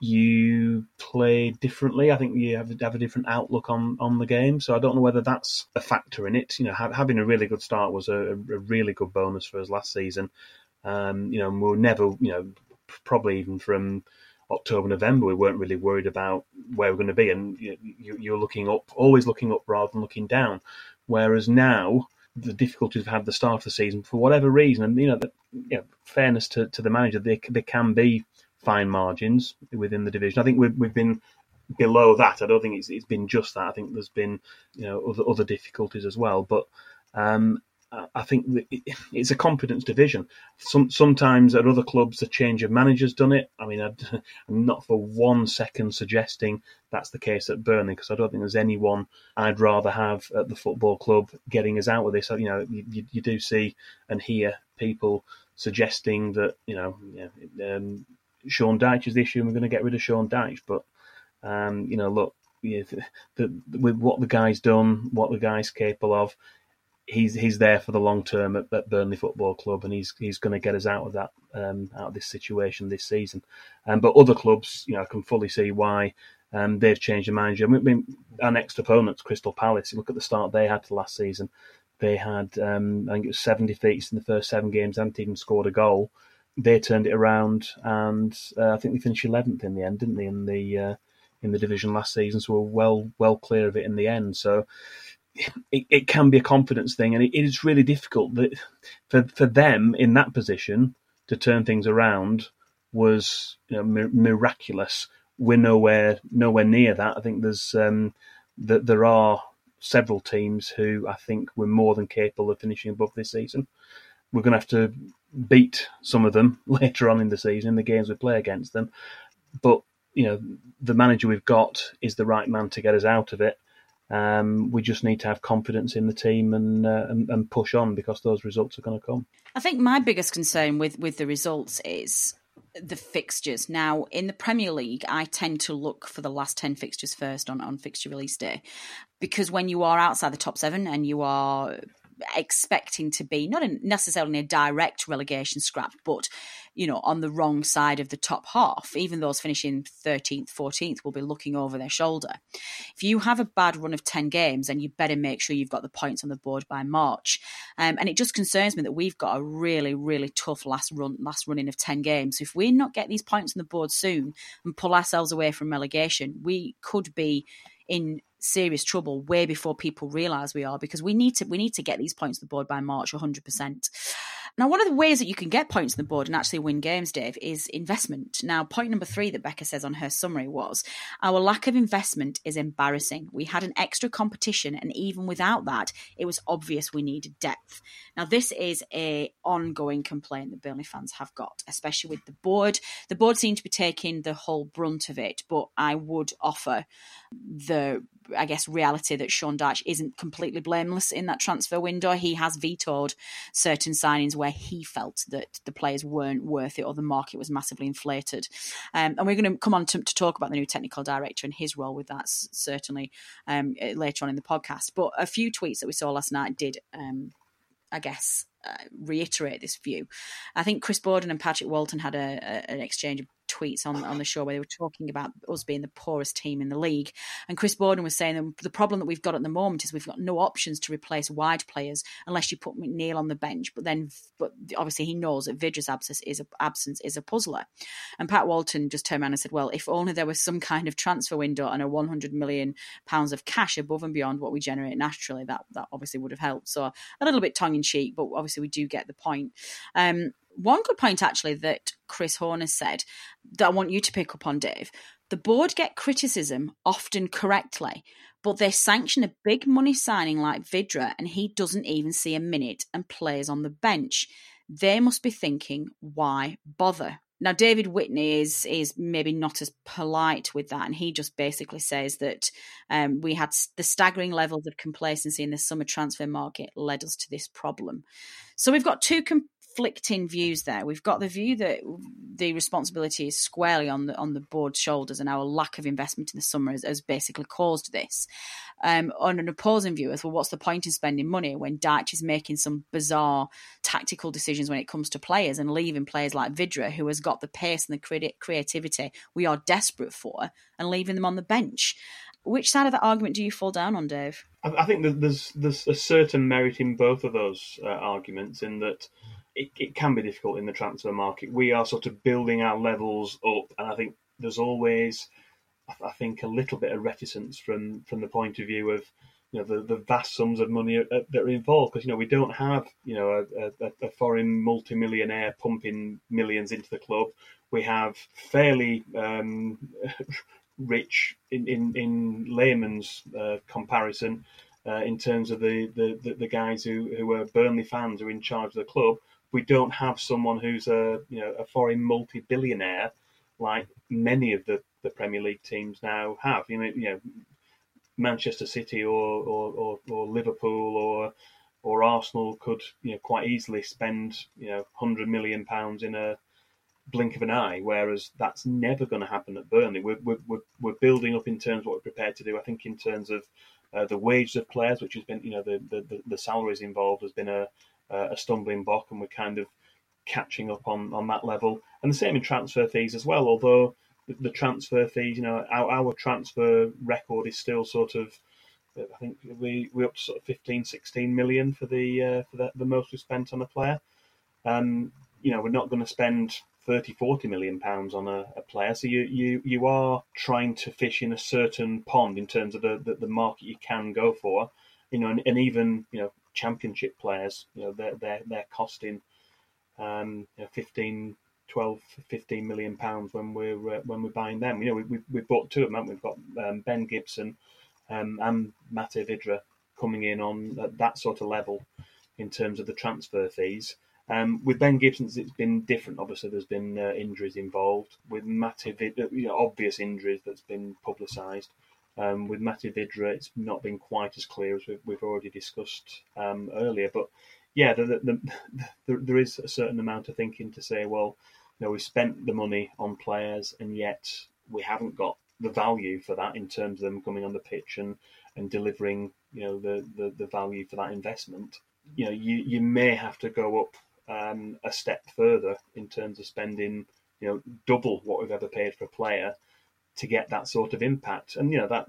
you play differently. I think you have a different outlook on the game. So I don't know whether that's a factor in it. Having a really good start was a really good bonus for us last season. We were never, probably even from October, November, we weren't really worried about where we're going to be. And you're looking up, always looking up rather than looking down. Whereas now, the difficulties we've had at the start of the season, for whatever reason, and fairness to the manager, there can be fine margins within the division. I think we've been below that. I don't think it's been just that. I think there's been other difficulties as well. But I think that it's a competence division. Sometimes at other clubs, the change of manager's done it. I mean, I'm not for one second suggesting that's the case at Burnley, because I don't think there's anyone I'd rather have at the football club getting us out of this. You do see and hear people suggesting that, Sean Dyche is the issue and we're going to get rid of Sean Dyche. But, look, with what the guy's done, what the guy's capable of, he's there for the long term at Burnley Football Club, and he's going to get us out of that, out of this situation this season. But other clubs, I can fully see why they've changed the manager. I mean, our next opponents, Crystal Palace, look at the start they had to last season. They had, I think it was 7 defeats in the first 7 games, hadn't even scored a goal. They turned it around, and I think they finished 11th in the end, didn't they, in the division last season? So we're well clear of it in the end. So it can be a confidence thing, and it is really difficult that for them in that position to turn things around was miraculous. We're nowhere near that. I think there's that there are several teams who I think were more than capable of finishing above this season. We're going to have to beat some of them later on in the season in the games we play against them. But the manager we've got is the right man to get us out of it. We just need to have confidence in the team and push on, because those results are going to come. I think my biggest concern with the results is the fixtures. Now, in the Premier League, I tend to look for the last 10 fixtures first on fixture release day, because when you are outside the top 7 and you are expecting to be not necessarily a direct relegation scrap, but on the wrong side of the top half, even those finishing 13th, 14th will be looking over their shoulder. If you have a bad run of 10 games, then you better make sure you've got the points on the board by March. And it just concerns me that we've got a really, really tough last running of 10 games. If we not get these points on the board soon and pull ourselves away from relegation, we could be in serious trouble way before people realise we are, because we need to get these points on the board by March 100%. Now, one of the ways that you can get points on the board and actually win games, Dave, is investment. Now, point number 3 that Becca says on her summary was, our lack of investment is embarrassing. We had an extra competition, and even without that, it was obvious we needed depth. Now, this is an ongoing complaint that Burnley fans have got, especially with the board. The board seem to be taking the whole brunt of it, but I would offer the reality that Sean Dyche isn't completely blameless in that transfer window. He has vetoed certain signings where he felt that the players weren't worth it or the market was massively inflated. And we're going to come on to talk about the new technical director and his role with that certainly later on in the podcast. But a few tweets that we saw last night did, reiterate this view. I think Chris Boden and Patrick Walton had an exchange of tweets on the show where they were talking about us being the poorest team in the league, and Chris Boden was saying that the problem that we've got at the moment is we've got no options to replace wide players unless you put McNeil on the bench, but obviously he knows that Vidra's absence is a puzzler. And Pat Walton just turned around and said, well, if only there was some kind of transfer window and a £100 million of cash above and beyond what we generate naturally, that obviously would have helped. So a little bit tongue in cheek, but obviously we do get the point. One good point, actually, that Chris Horner said that I want you to pick up on, Dave. The board get criticism, often correctly, but they sanction a big money signing like Vydra and he doesn't even see a minute and plays on the bench. They must be thinking, why bother? Now, David Whitney is maybe not as polite with that, and he just basically says that we had the staggering levels of complacency in the summer transfer market led us to this problem. So we've got two conflicting views there. We've got the view that the responsibility is squarely on the board's shoulders, and our lack of investment in the summer has basically caused this. On an opposing view, as well, what's the point in spending money when Dyche is making some bizarre tactical decisions when it comes to players and leaving players like Vydra, who has got the pace and the creativity we are desperate for, and leaving them on the bench. Which side of that argument do you fall down on, Dave? I think that there's a certain merit in both of those arguments, in that it can be difficult in the transfer market. We are sort of building our levels up, and I think there's always, I think, a little bit of reticence from the point of view of, you know, the vast sums of money that are involved, because, you know, we don't have, you know, a foreign multimillionaire pumping millions into the club. We have fairly rich in layman's comparison in terms of the guys who are Burnley fans who are in charge of the club. We don't have someone who's a foreign multi-billionaire like many of the Premier League teams now have. You know Manchester City or Liverpool or Arsenal could, you know, quite easily spend, you know, £100 million in a blink of an eye, whereas that's never going to happen at Burnley. We're building up in terms of what we're prepared to do. I think in terms of the wages of players, which has been, you know, the salaries involved has been a stumbling block, and we're kind of catching up on that level. And the same in transfer fees as well, although the transfer fees, you know, our transfer record is still sort of, I think we're up to sort of 15, 16 million for the most we spent on a player. You know, we're not going to spend 30, 40 million pounds on a player. So you are trying to fish in a certain pond in terms of the market you can go for, you know, and even, you know, Championship players, you know, they're costing 15 million pounds when we're buying them. You know, we've bought two of them, haven't we? We've got Ben Gibson and Matěj Vydra coming in on that sort of level in terms of the transfer fees. With Ben Gibson, it's been different. Obviously, there's been injuries involved. With Matěj Vydra, you know, obvious injuries that's been publicised. With Matěj Vydra, it's not been quite as clear as we've already discussed earlier. But yeah, there is a certain amount of thinking to say, well, you know, we spent the money on players, and yet we haven't got the value for that in terms of them coming on the pitch and delivering, you know, the value for that investment. You know, you may have to go up a step further in terms of spending, you know, double what we've ever paid for a player to get that sort of impact. And, you know, that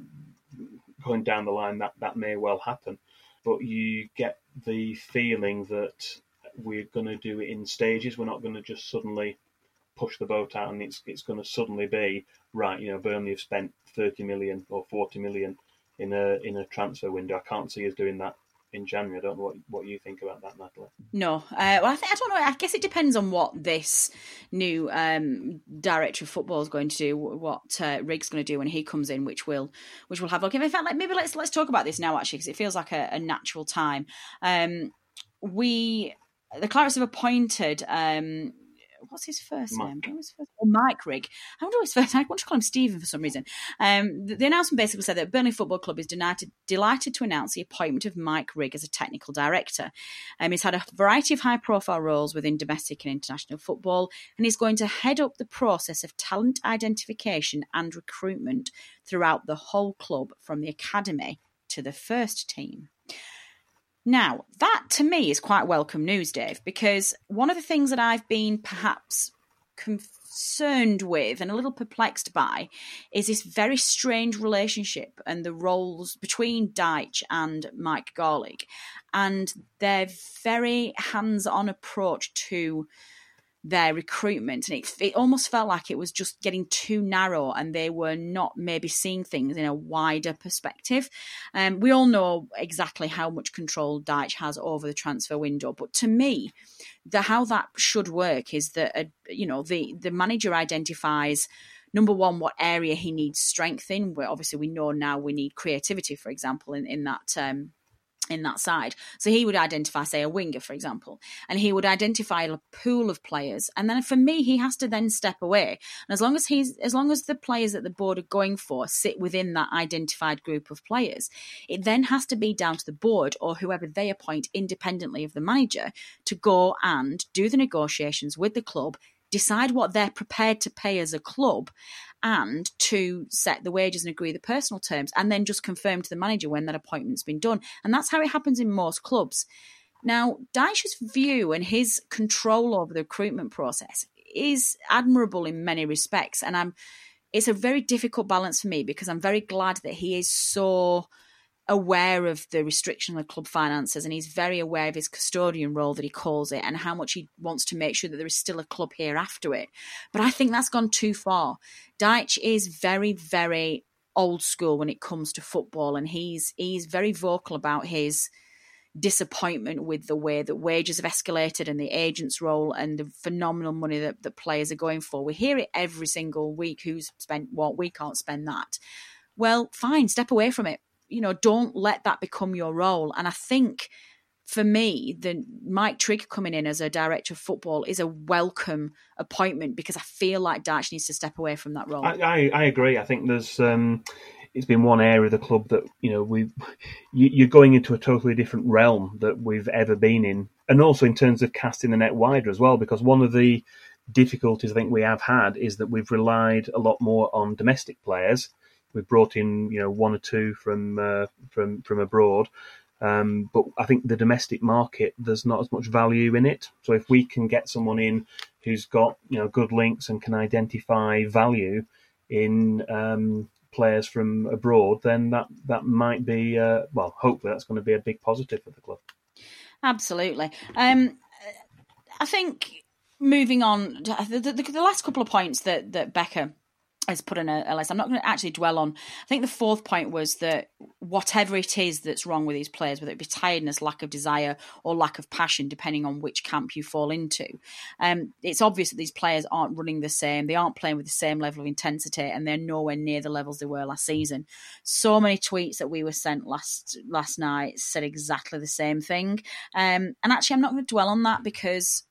going down the line, that may well happen. But you get the feeling that we're going to do it in stages. We're not going to just suddenly push the boat out and it's going to suddenly be, right, you know, Burnley have spent 30 million or 40 million in a transfer window. I can't see us doing that in January. I don't know what you think about that, Natalie. No, well, I don't know. I guess it depends on what this new director of football is going to do, what Rigg's going to do when he comes in, which will have a look. In fact, like, maybe let's talk about this now, actually, because it feels like a natural time. The Clarets have appointed. What's his first name? Mike Rigg. I wonder his first name. I want to call him Stephen for some reason. The announcement basically said that Burnley Football Club is delighted to announce the appointment of Mike Rigg as a technical director. He's had a variety of high-profile roles within domestic and international football, and he's going to head up the process of talent identification and recruitment throughout the whole club, from the academy to the first team. Now, that to me is quite welcome news, Dave, because one of the things that I've been perhaps concerned with and a little perplexed by is this very strange relationship and the roles between Dyche and Mike Garlick and their very hands-on approach to their recruitment. And it almost felt like it was just getting too narrow and they were not maybe seeing things in a wider perspective. We all know exactly how much control Dyche has over the transfer window, but to me, how that should work is that you know, the manager identifies, number one, what area he needs strength in, where obviously we know now we need creativity, for example, in that side. So he would identify, say, a winger, for example, and he would identify a pool of players. And then for me, he has to then step away. And as long as the players that the board are going for sit within that identified group of players, it then has to be down to the board or whoever they appoint independently of the manager to go and do the negotiations with the club, decide what they're prepared to pay as a club, and to set the wages and agree the personal terms, and then just confirm to the manager when that appointment's been done. And that's how it happens in most clubs. Now, Dyche's view and his control over the recruitment process is admirable in many respects. And it's a very difficult balance for me, because I'm very glad that he is so aware of the restriction on the club finances, and he's very aware of his custodian role that he calls it and how much he wants to make sure that there is still a club here after it. But I think that's gone too far. Dyche is very, very old school when it comes to football, and he's very vocal about his disappointment with the way that wages have escalated and the agent's role and the phenomenal money that the players are going for. We hear it every single week. Who's spent what? We can't spend that. Well, fine, step away from it. You know, don't let that become your role. And I think for me, the Mike Rigg coming in as a director of football is a welcome appointment, because I feel like Dyche needs to step away from that role. I agree. I think there's it's been one area of the club that, you know, you're going into a totally different realm that we've ever been in. And also in terms of casting the net wider as well, because one of the difficulties I think we have had is that we've relied a lot more on domestic players. We've brought in, you know, one or two from abroad. But I think the domestic market, there's not as much value in it. So if we can get someone in who's got, you know, good links and can identify value in players from abroad, then that might be, hopefully that's going to be a big positive for the club. Absolutely. I think moving on, the last couple of points that Becca has put in a list, I'm not going to actually dwell on. I think the fourth point was that whatever it is that's wrong with these players, whether it be tiredness, lack of desire or lack of passion, depending on which camp you fall into, it's obvious that these players aren't running the same, they aren't playing with the same level of intensity, and they're nowhere near the levels they were last season. So many tweets that we were sent last night said exactly the same thing. And actually I'm not going to dwell on that, because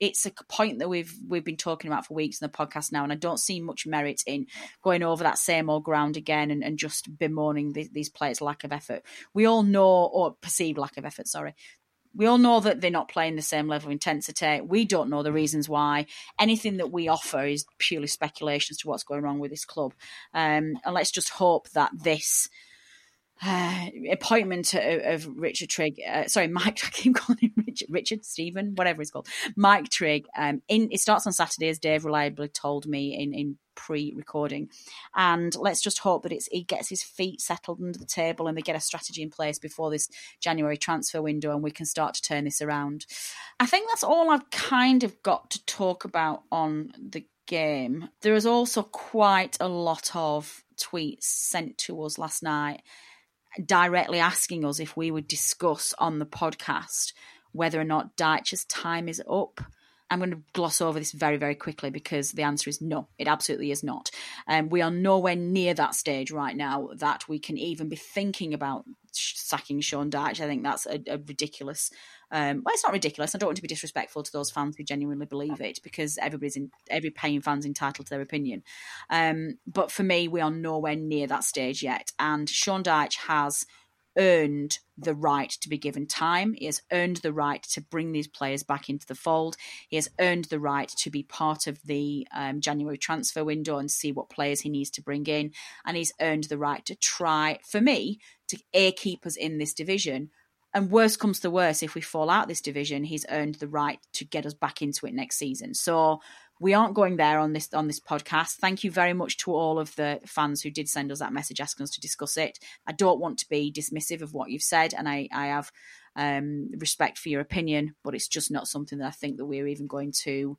it's a point that we've been talking about for weeks in the podcast now, and I don't see much merit in going over that same old ground again and just bemoaning these players' lack of effort. We all know, or perceived lack of effort, sorry. We all know that they're not playing the same level of intensity. We don't know the reasons why. Anything that we offer is purely speculation as to what's going wrong with this club. And let's just hope that this appointment of Mike Rigg. It starts on Saturday, as Dave reliably told me in pre-recording, and let's just hope that he gets his feet settled under the table and they get a strategy in place before this January transfer window, and we can start to turn this around. I think that's all I've kind of got to talk about on the game. There is also quite a lot of tweets sent to us last night, directly asking us if we would discuss on the podcast whether or not Dyche's time is up. I'm going to gloss over this very, very quickly, because the answer is no, it absolutely is not. We are nowhere near that stage right now that we can even be thinking about sacking Sean Dyche. I think that's a ridiculous... it's not ridiculous. I don't want to be disrespectful to those fans who genuinely believe it, because every paying fan's entitled to their opinion. But for me, we are nowhere near that stage yet. And Sean Dyche has earned the right to be given time. He has earned the right to bring these players back into the fold. He has earned the right to be part of the January transfer window and see what players he needs to bring in. And he's earned the right to try, for me, to keep us in this division. And worse comes to worse, if we fall out this division, he's earned the right to get us back into it next season. So we aren't going there on this podcast. Thank you very much to all of the fans who did send us that message asking us to discuss it. I don't want to be dismissive of what you've said, and I have respect for your opinion, but it's just not something that I think that we're even going to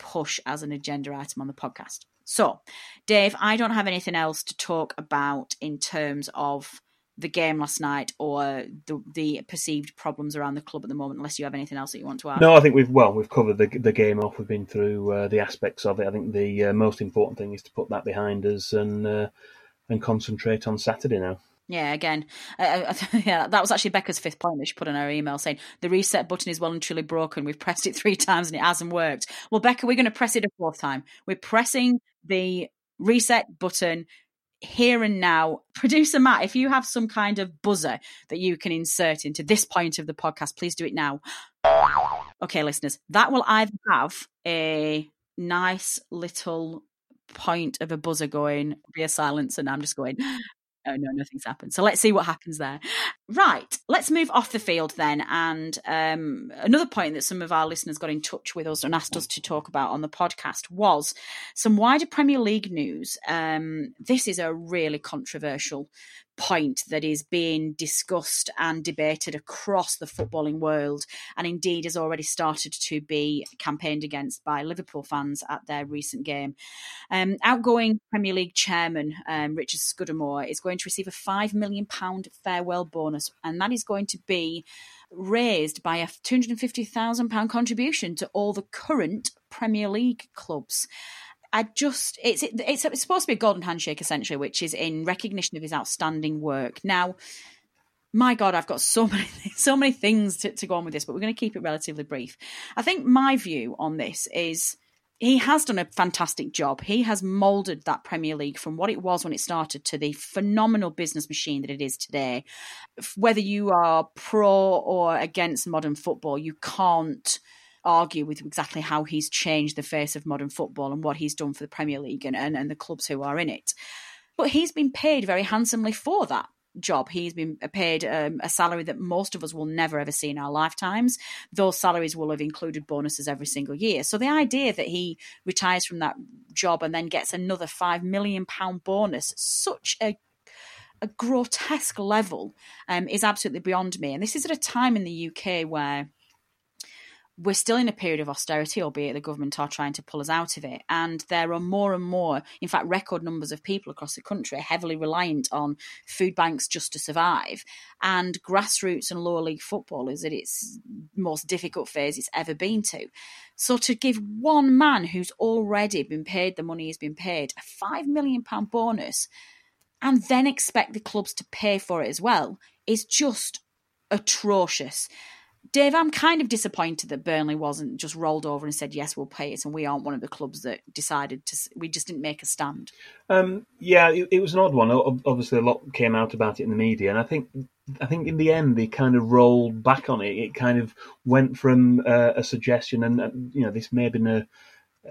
push as an agenda item on the podcast. So, Dave, I don't have anything else to talk about in terms of the game last night or the perceived problems around the club at the moment, unless you have anything else that you want to add. No, I think we've covered the game off. We've been through the aspects of it. I think the most important thing is to put that behind us and concentrate on Saturday now. Yeah, again, that was actually Becca's fifth point that she put in her email, saying the reset button is well and truly broken. We've pressed it 3 times and it hasn't worked. Well, Becca, we're going to press it a 4th time. We're pressing the reset button here and now. Producer Matt, if you have some kind of buzzer that you can insert into this point of the podcast, please do it now. Okay, listeners, that will either have a nice little point of a buzzer going, be a silence, and I'm just going, oh no, nothing's happened. So let's see what happens there. Right, let's move off the field then. And another point that some of our listeners got in touch with us and asked us to talk about on the podcast was some wider Premier League news. This is a really controversial point that is being discussed and debated across the footballing world, and indeed has already started to be campaigned against by Liverpool fans at their recent game. Outgoing Premier League chairman Richard Scudamore is going to receive a £5 million farewell bonus, and that is going to be raised by a £250,000 contribution to all the current Premier League clubs. It's supposed to be a golden handshake, essentially, which is in recognition of his outstanding work. Now, my God, I've got so many things to go on with this, but we're going to keep it relatively brief. I think my view on this is he has done a fantastic job. He has moulded that Premier League from what it was when it started to the phenomenal business machine that it is today. Whether you are pro or against modern football, you can't argue with exactly how he's changed the face of modern football and what he's done for the Premier League and the clubs who are in it. But he's been paid very handsomely for that job. He's been paid a salary that most of us will never ever see in our lifetimes. Those salaries will have included bonuses every single year. So the idea that he retires from that job and then gets another £5 million bonus, such a grotesque level, is absolutely beyond me. And this is at a time in the UK where we're still in a period of austerity, albeit the government are trying to pull us out of it. And there are more and more, in fact, record numbers of people across the country heavily reliant on food banks just to survive. And grassroots and lower league football is at its most difficult phase it's ever been to. So to give one man who's already been paid the money he's been paid a £5 million bonus and then expect the clubs to pay for it as well is just atrocious. Dave, I'm kind of disappointed that Burnley wasn't just rolled over and said, yes, we'll pay it, and we aren't one of the clubs that decided to... We just didn't make a stand. It was an odd one. Obviously, a lot came out about it in the media, and I think in the end, they kind of rolled back on it. It kind of went from a suggestion, and this may have been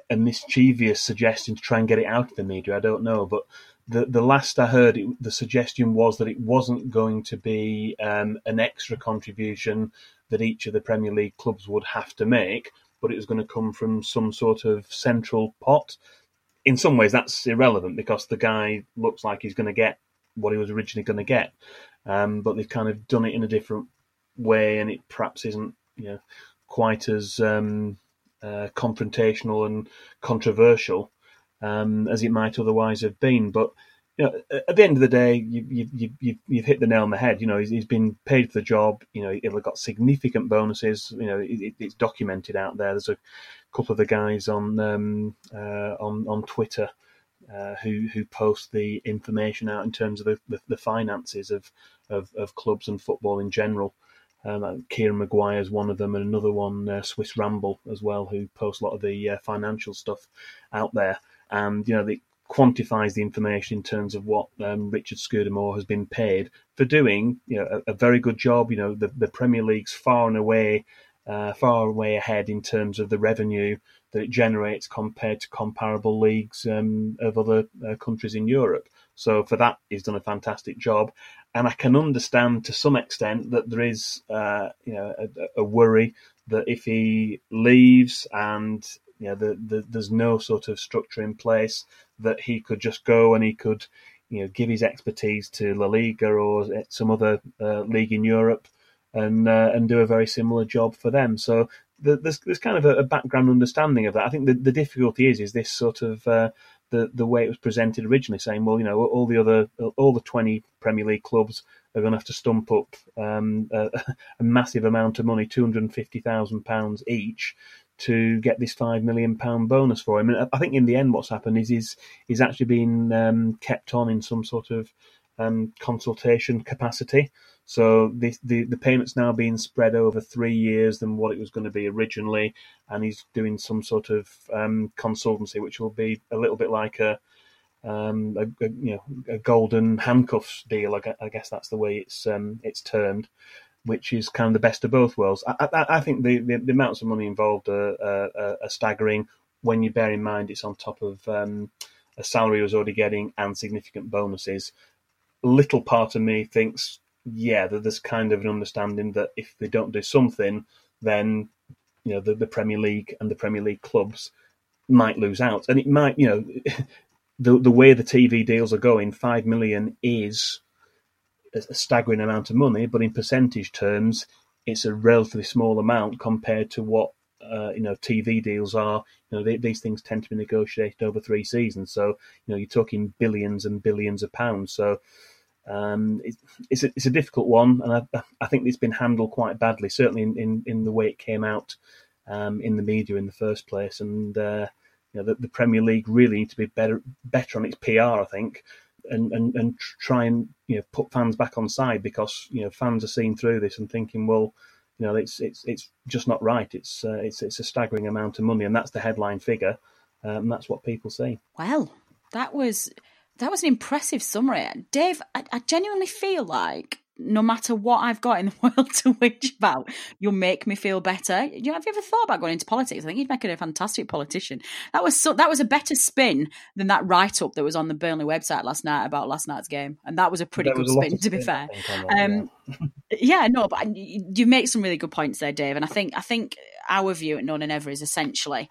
a mischievous suggestion to try and get it out of the media, I don't know, but... The last I heard, the suggestion was that it wasn't going to be an extra contribution that each of the Premier League clubs would have to make, but it was going to come from some sort of central pot. In some ways, that's irrelevant because the guy looks like he's going to get what he was originally going to get, but they've kind of done it in a different way, and it perhaps isn't quite as confrontational and controversial as it might otherwise have been. But at the end of the day, you've hit the nail on the head. He's been paid for the job. He'll have got significant bonuses. It's documented out there. There's a couple of the guys on Twitter who post the information out in terms of the finances of clubs and football in general. Kieran Maguire is one of them, and another one, Swiss Ramble as well, who posts a lot of the financial stuff out there. And, it quantifies the information in terms of what Richard Scudamore has been paid for doing, a very good job. The Premier League's far away ahead in terms of the revenue that it generates compared to comparable leagues of other countries in Europe. So for that, he's done a fantastic job. And I can understand to some extent that there is a worry that if he leaves and there's no sort of structure in place, that he could just go and he could give his expertise to La Liga or some other league in Europe and do a very similar job for them. So there's kind of a background understanding of that. I think the difficulty is this sort of the way it was presented originally, saying, well, all the 20 Premier League clubs are going to have to stump up a massive amount of money, £250,000 each, to get this £5 million bonus for him. And I think in the end what's happened is he's actually been kept on in some sort of consultation capacity. So the payment's now being spread over 3 years than what it was going to be originally, and he's doing some sort of consultancy, which will be a little bit like a golden handcuffs deal. I guess that's the way it's termed, which is kind of the best of both worlds. I think the amounts of money involved are staggering when you bear in mind it's on top of a salary he was already getting and significant bonuses. Little part of me thinks, that there's kind of an understanding that if they don't do something, then the Premier League and the Premier League clubs might lose out, and it might the way the TV deals are going, £5 million is a staggering amount of money, but in percentage terms, it's a relatively small amount compared to what TV deals are. You know, these things tend to be negotiated over three seasons, so you're talking billions and billions of pounds. So it's a difficult one, and I think it's been handled quite badly, certainly in the way it came out in the media in the first place. And the Premier League really needs to be better on its PR, I think, and try and put fans back on side, because fans are seeing through this and thinking, well, it's just not right. It's a staggering amount of money, and that's the headline figure. That's what people see. Well, that was an impressive summary, Dave. I genuinely feel like no matter what I've got in the world to whinge about, you'll make me feel better. Have you ever thought about going into politics? I think you'd make it a fantastic politician. That was a better spin than that write-up that was on the Burnley website last night about last night's game. And that was a pretty good spin, to be fair. But you make some really good points there, Dave. And I think our view at Known and Ever is essentially,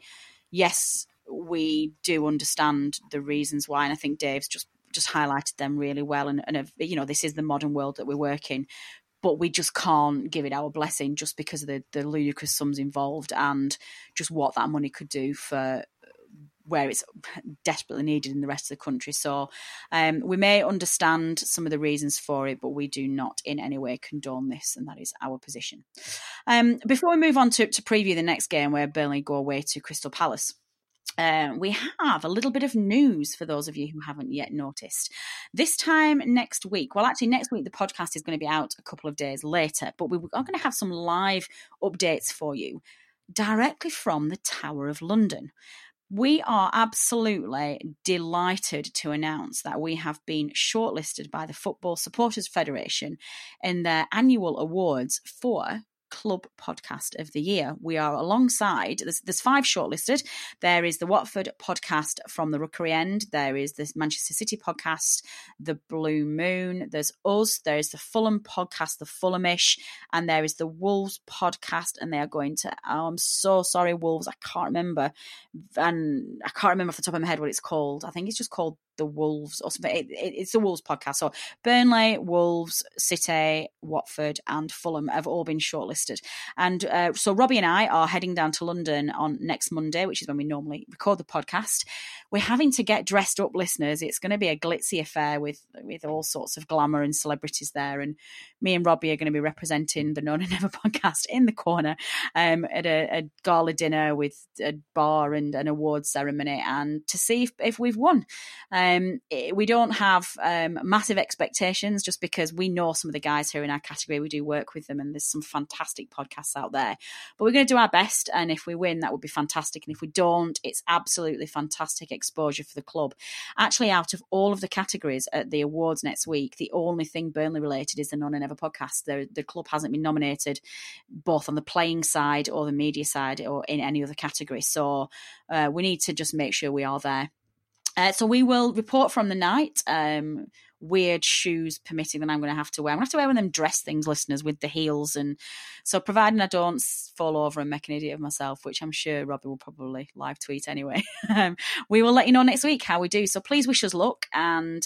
yes, we do understand the reasons why. And I think Dave's just highlighted them really well, and this is the modern world that we work in, but we just can't give it our blessing just because of the ludicrous sums involved and just what that money could do for where it's desperately needed in the rest of the country. So we may understand some of the reasons for it, but we do not in any way condone this, and that is our position. Before we move on to preview the next game where Burnley go away to Crystal Palace, we have a little bit of news for those of you who haven't yet noticed. This time next week, the podcast is going to be out a couple of days later, but we are going to have some live updates for you directly from the Tower of London. We are absolutely delighted to announce that we have been shortlisted by the Football Supporters Federation in their annual awards for Club Podcast of the Year. We are alongside, there's five shortlisted. There is the Watford podcast from the Rookery End. There is the Manchester City podcast, the Blue Moon. There's us. There is the Fulham podcast, the Fulhamish, and there is the Wolves podcast. And they are going to, I'm so sorry, Wolves. I can't remember off the top of my head what it's called. I think it's just called the Wolves or something. It's the Wolves podcast. So Burnley, Wolves, City, Watford and Fulham have all been shortlisted, and so Robbie and I are heading down to London on next Monday, which is when we normally record the podcast. We're having to get dressed up, listeners. It's going to be a glitzy affair with all sorts of glamour and celebrities there, and me and Robbie are going to be representing the Known and Ever podcast in the corner at a gala dinner with a bar and an awards ceremony, and to see if we've won. We don't have massive expectations, just because we know some of the guys who are in our category. We do work with them, and there's some fantastic podcasts out there. But we're going to do our best, and if we win, that would be fantastic. And if we don't, it's absolutely fantastic exposure for the club. Actually, out of all of the categories at the awards next week, the only thing Burnley related is the Known and Ever podcast. The club hasn't been nominated both on the playing side or the media side or in any other category. So we need to just make sure we are there. So we will report from the night, weird shoes permitting that I'm going to have to wear. I'm going to have to wear one of them dress things, listeners, with the heels. And so providing I don't fall over and make an idiot of myself, which I'm sure Robbie will probably live tweet anyway, we will let you know next week how we do. So please wish us luck, and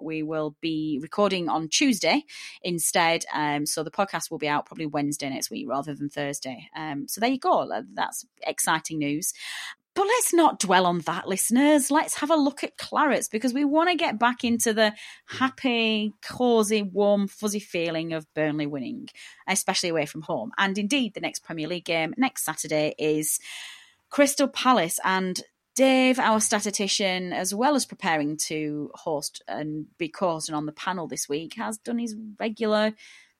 we will be recording on Tuesday instead. So the podcast will be out probably Wednesday next week rather than Thursday. So there you go. That's exciting news. But let's not dwell on that, listeners. Let's have a look at Clarets, because we want to get back into the happy, cosy, warm, fuzzy feeling of Burnley winning, especially away from home. And indeed, the next Premier League game next Saturday is Crystal Palace. And Dave, our statistician, as well as preparing to host and be co-hosting on the panel this week, has done his regular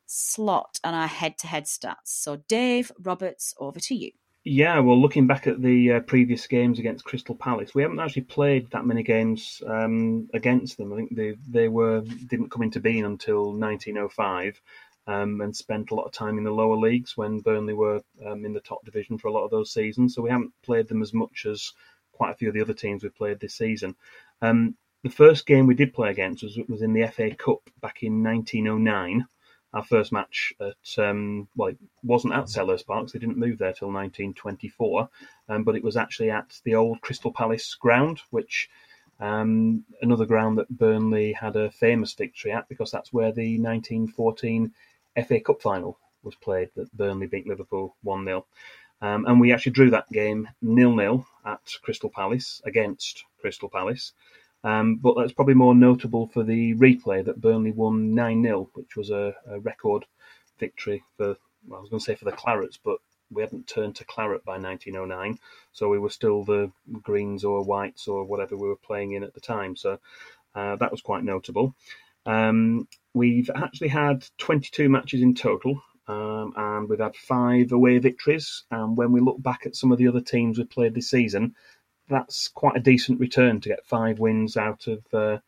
slot on our head-to-head stats. So Dave Roberts, over to you. Yeah, well, looking back at the previous games against Crystal Palace, we haven't actually played that many games against them. I think they didn't come into being until 1905, and spent a lot of time in the lower leagues when Burnley were in the top division for a lot of those seasons. So we haven't played them as much as quite a few of the other teams we've played this season. The first game we did play against was in the FA Cup back in 1909. Our first match at, it wasn't at Selhurst Park, so they didn't move there till 1924, but it was actually at the old Crystal Palace ground, which Another ground that Burnley had a famous victory at, because that's where the 1914 FA Cup final was played, that Burnley beat Liverpool 1-0. And we actually drew that game 0-0 at Crystal Palace, against Crystal Palace. But that's probably more notable for the replay that Burnley won 9-0, which was a record victory for, well, I was going to say for the Clarets, but we hadn't turned to Claret by 1909, so we were still the Greens or Whites or whatever we were playing in at the time. So that was quite notable. We've actually had 22 matches in total, and we've had 5 away victories. And when we look back at some of the other teams we played this season, that's quite a decent return to get 5 wins out of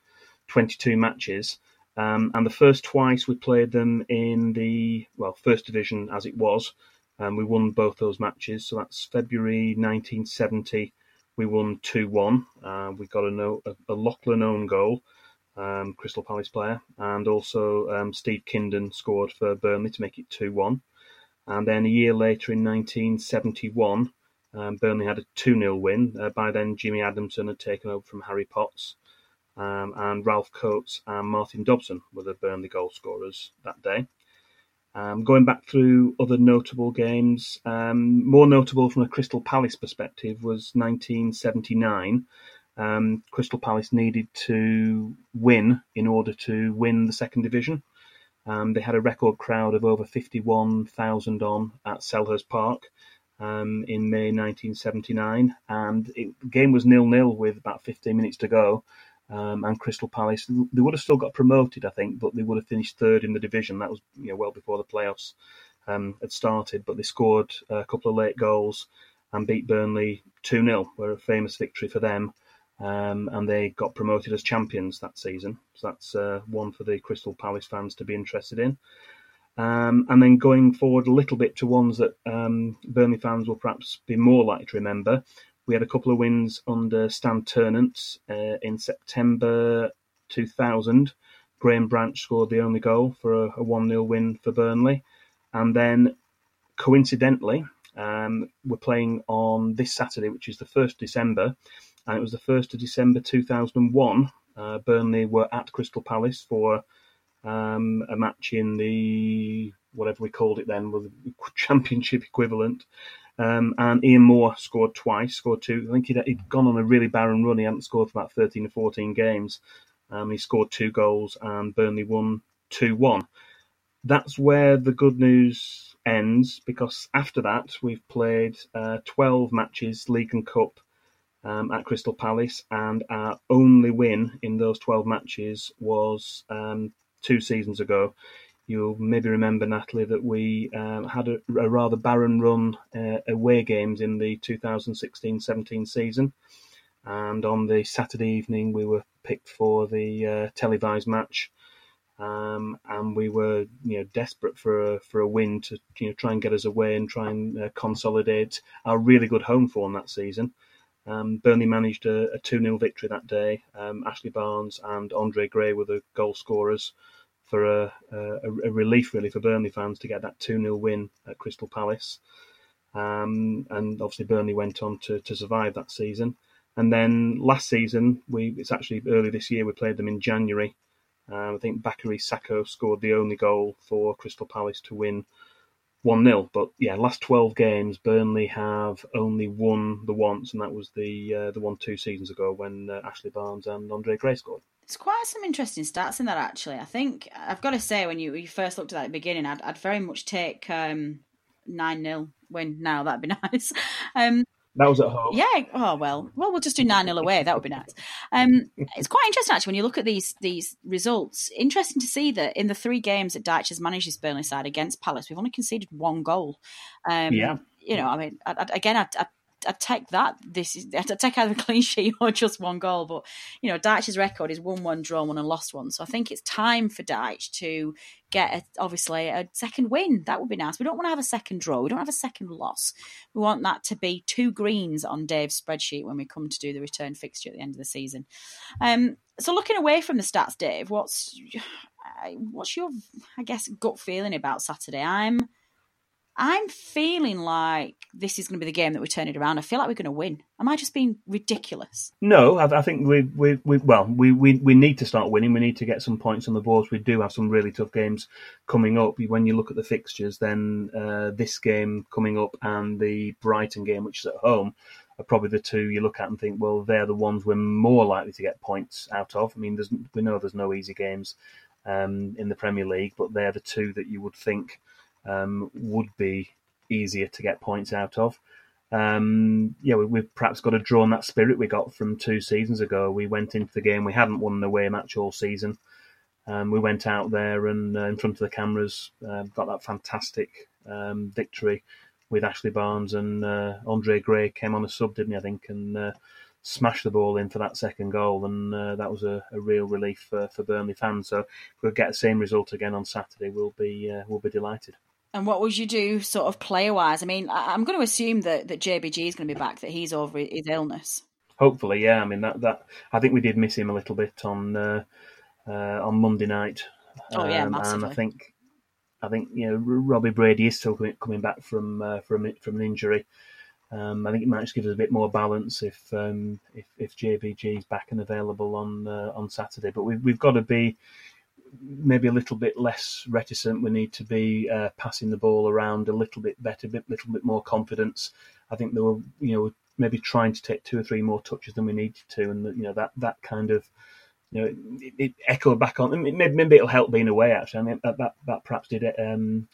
22 matches. And the first twice we played them in the, well, First Division as it was, and we won both those matches. So that's February 1970. We won 2-1. We got a Loughlin own goal, Crystal Palace player, and also Steve Kindon scored for Burnley to make it 2-1. And then a year later in 1971, Burnley had a 2-0 win. By then, Jimmy Adamson had taken over from Harry Potts, and Ralph Coates and Martin Dobson were the Burnley goal scorers that day. Going back through other notable games, more notable from a Crystal Palace perspective was 1979. Crystal Palace needed to win in order to win the Second Division. They had a record crowd of over 51,000 on at Selhurst Park in May 1979. And the game was 0-0 with about 15 minutes to go. And Crystal Palace, they would have still got promoted, I think, but they would have finished third in the division. That was, you know, well before the playoffs had started. But they scored a couple of late goals and beat Burnley 2-0, were a famous victory for them. And they got promoted as champions that season. So that's one for the Crystal Palace fans to be interested in. And then going forward a little bit to ones that Burnley fans will perhaps be more likely to remember. We had a couple of wins under Stan Ternant in September 2000. Graham Branch scored the only goal for a 1-0 win for Burnley. And then, coincidentally, we're playing on this Saturday, which is the 1st December. And it was the 1st of December 2001. Burnley were at Crystal Palace for a match in the, whatever we called it then, was the championship equivalent. And Ian Moore scored twice, scored 2. I think he'd gone on a really barren run. He hadn't scored for about 13 or 14 games. He scored 2 goals and Burnley won 2-1. That's where the good news ends, because after that we've played 12 matches, League and Cup, at Crystal Palace, and our only win in those 12 matches was 2 seasons ago. You'll maybe remember, Natalie, that we had a rather barren run away games in the 2016-17 season. And on the Saturday evening, we were picked for the televised match. And we were, you know, desperate for a win to, you know, try and get us away and try and consolidate our really good home form that season. Burnley managed a 2-0 victory that day. Ashley Barnes and Andre Gray were the goal scorers, for a relief, really, for Burnley fans to get that 2-0 win at Crystal Palace. And obviously Burnley went on to survive that season. And then last season, it's actually early this year, we played them in January. I think Bakary Sacco scored the only goal for Crystal Palace to win 1-0. But yeah, last 12 games, Burnley have only won the once, and that was the one 2 seasons ago when Ashley Barnes and Andre Gray scored. It's quite some interesting stats in that, actually. I think, I've got to say, when you first looked at that at the beginning, I'd very much take 9-0 win now. That'd be nice. That was at home. Yeah. Oh, well, we'll just do 9-0 away. That would be nice. It's quite interesting, actually, when you look at these results. Interesting to see that in the 3 games that Dyche has managed his Burnley side against Palace, we've only conceded 1 goal. Yeah. You know, I mean, I'd take that. I'd take either a clean sheet or just 1 goal. But, you know, Dyche's record is 1-1, drawn 1 and lost 1. So I think it's time for Dyche to get, obviously, a second win. That would be nice. We don't want to have a second draw. We don't have a second loss. We want that to be 2 greens on Dave's spreadsheet when we come to do the return fixture at the end of the season. So looking away from the stats, Dave, what's your, I guess, gut feeling about Saturday? I'm I'm feeling like this is going to be the game that we turn it around. I feel like we're going to win. Am I just being ridiculous? No, I think we need to start winning. We need to get some points on the board. We do have some really tough games coming up. When you look at the fixtures, then this game coming up and the Brighton game, which is at home, are probably the two you look at and think, well, they're the ones we're more likely to get points out of. I mean, we know there's no easy games in the Premier League, but they're the two that you would think would be easier to get points out of. We've perhaps got to draw on that spirit we got from 2 seasons ago. We went into the game, we hadn't won an away match all season. We went out there and in front of the cameras got that fantastic victory with Ashley Barnes and Andre Gray came on a sub, didn't he, I think, and smashed the ball in for that second goal. And that was a real relief for Burnley fans. So if we get the same result again on Saturday, we'll be delighted. And what would you do sort of player-wise? I mean, I'm going to assume that JBG is going to be back, that he's over his illness. Hopefully, yeah. I mean, that I think we did miss him a little bit on Monday night. Oh, yeah, massively. And I think Robbie Brady is still coming back from an injury. I think it might just give us a bit more balance if JBG is back and available on Saturday. But we've got to be maybe a little bit less reticent. We need to be passing the ball around a little bit better, a little bit more confidence. I think they were maybe trying to take 2 or 3 more touches than we needed to, and that kind of. It echoed back on. Maybe it'll help being away. Actually, I mean, that perhaps did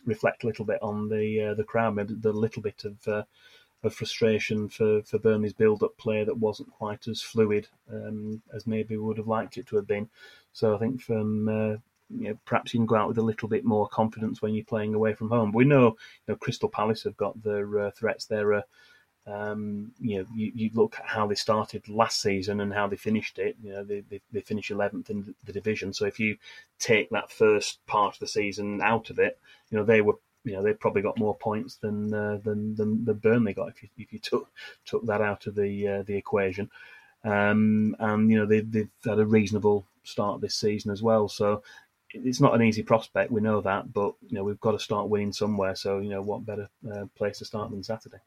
reflect a little bit on the crowd. Maybe the little bit of frustration for Burnley's build-up play that wasn't quite as fluid as maybe we would have liked it to have been. So I think from perhaps you can go out with a little bit more confidence when you're playing away from home. But we know Crystal Palace have got their threats. They're you look at how they started last season and how they finished it. They finished 11th in the division. So if you take that first part of the season out of it, they probably got more points than Burnley got if you took that out of the equation. And they've had a reasonable start this season as well. So it's not an easy prospect. We know that, but we've got to start winning somewhere. So what better place to start than Saturday?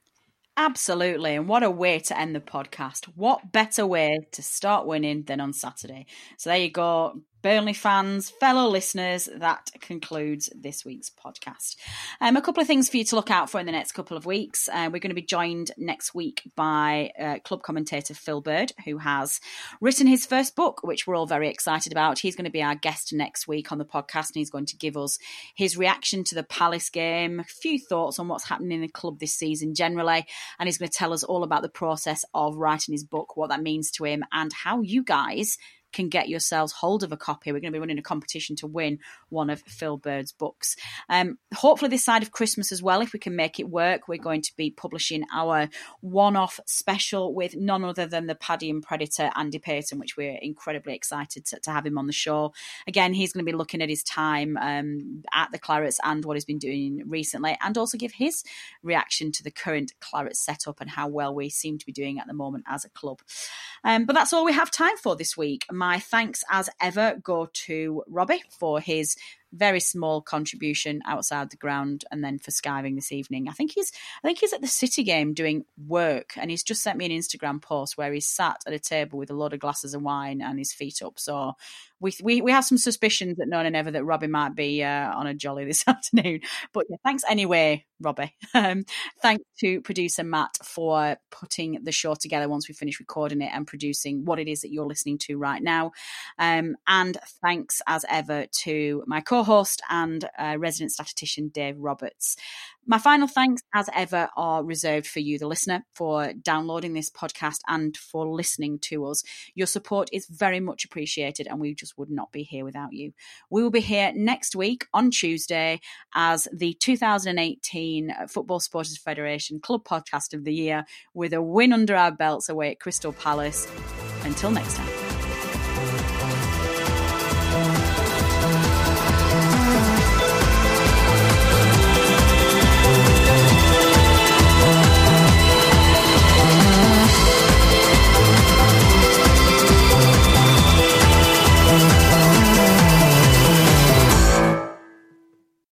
Absolutely. And what a way to end the podcast. What better way to start winning than on Saturday? So there you go, Burnley fans, fellow listeners, that concludes this week's podcast. A couple of things for you to look out for in the next couple of weeks. We're going to be joined next week by club commentator Phil Bird, who has written his first book, which we're all very excited about. He's going to be our guest next week on the podcast, and he's going to give us his reaction to the Palace game, a few thoughts on what's happening in the club this season generally, and he's going to tell us all about the process of writing his book, what that means to him, and how you guys can get yourselves hold of a copy. We're going to be running a competition to win one of Phil Bird's books. Hopefully this side of Christmas as well, if we can make it work, we're going to be publishing our one-off special with none other than the Paddy and Predator, Andy Payton, which we're incredibly excited to have him on the show. Again, he's going to be looking at his time at the Clarets and what he's been doing recently, and also give his reaction to the current Clarets setup and how well we seem to be doing at the moment as a club. But that's all we have time for this week. My thanks, as ever, go to Robbie for his very small contribution outside the ground, and then for skiving this evening. I think he's at the City game doing work, and he's just sent me an Instagram post where he's sat at a table with a load of glasses of wine and his feet up. So we have some suspicions at Known and Ever that Robbie might be on a jolly this afternoon. But yeah, thanks anyway, Robbie. Thanks to producer Matt for putting the show together once we finish recording it and producing what it is that you're listening to right now. And thanks as ever to my co-host and resident statistician Dave Roberts. My final thanks as ever are reserved for you, the listener, for downloading this podcast and for listening to us. Your support is very much appreciated, and we just would not be here without you. We will be here next week on Tuesday as the 2018 Football Supporters Federation Club Podcast of the Year, with a win under our belts away at Crystal Palace. Until next time.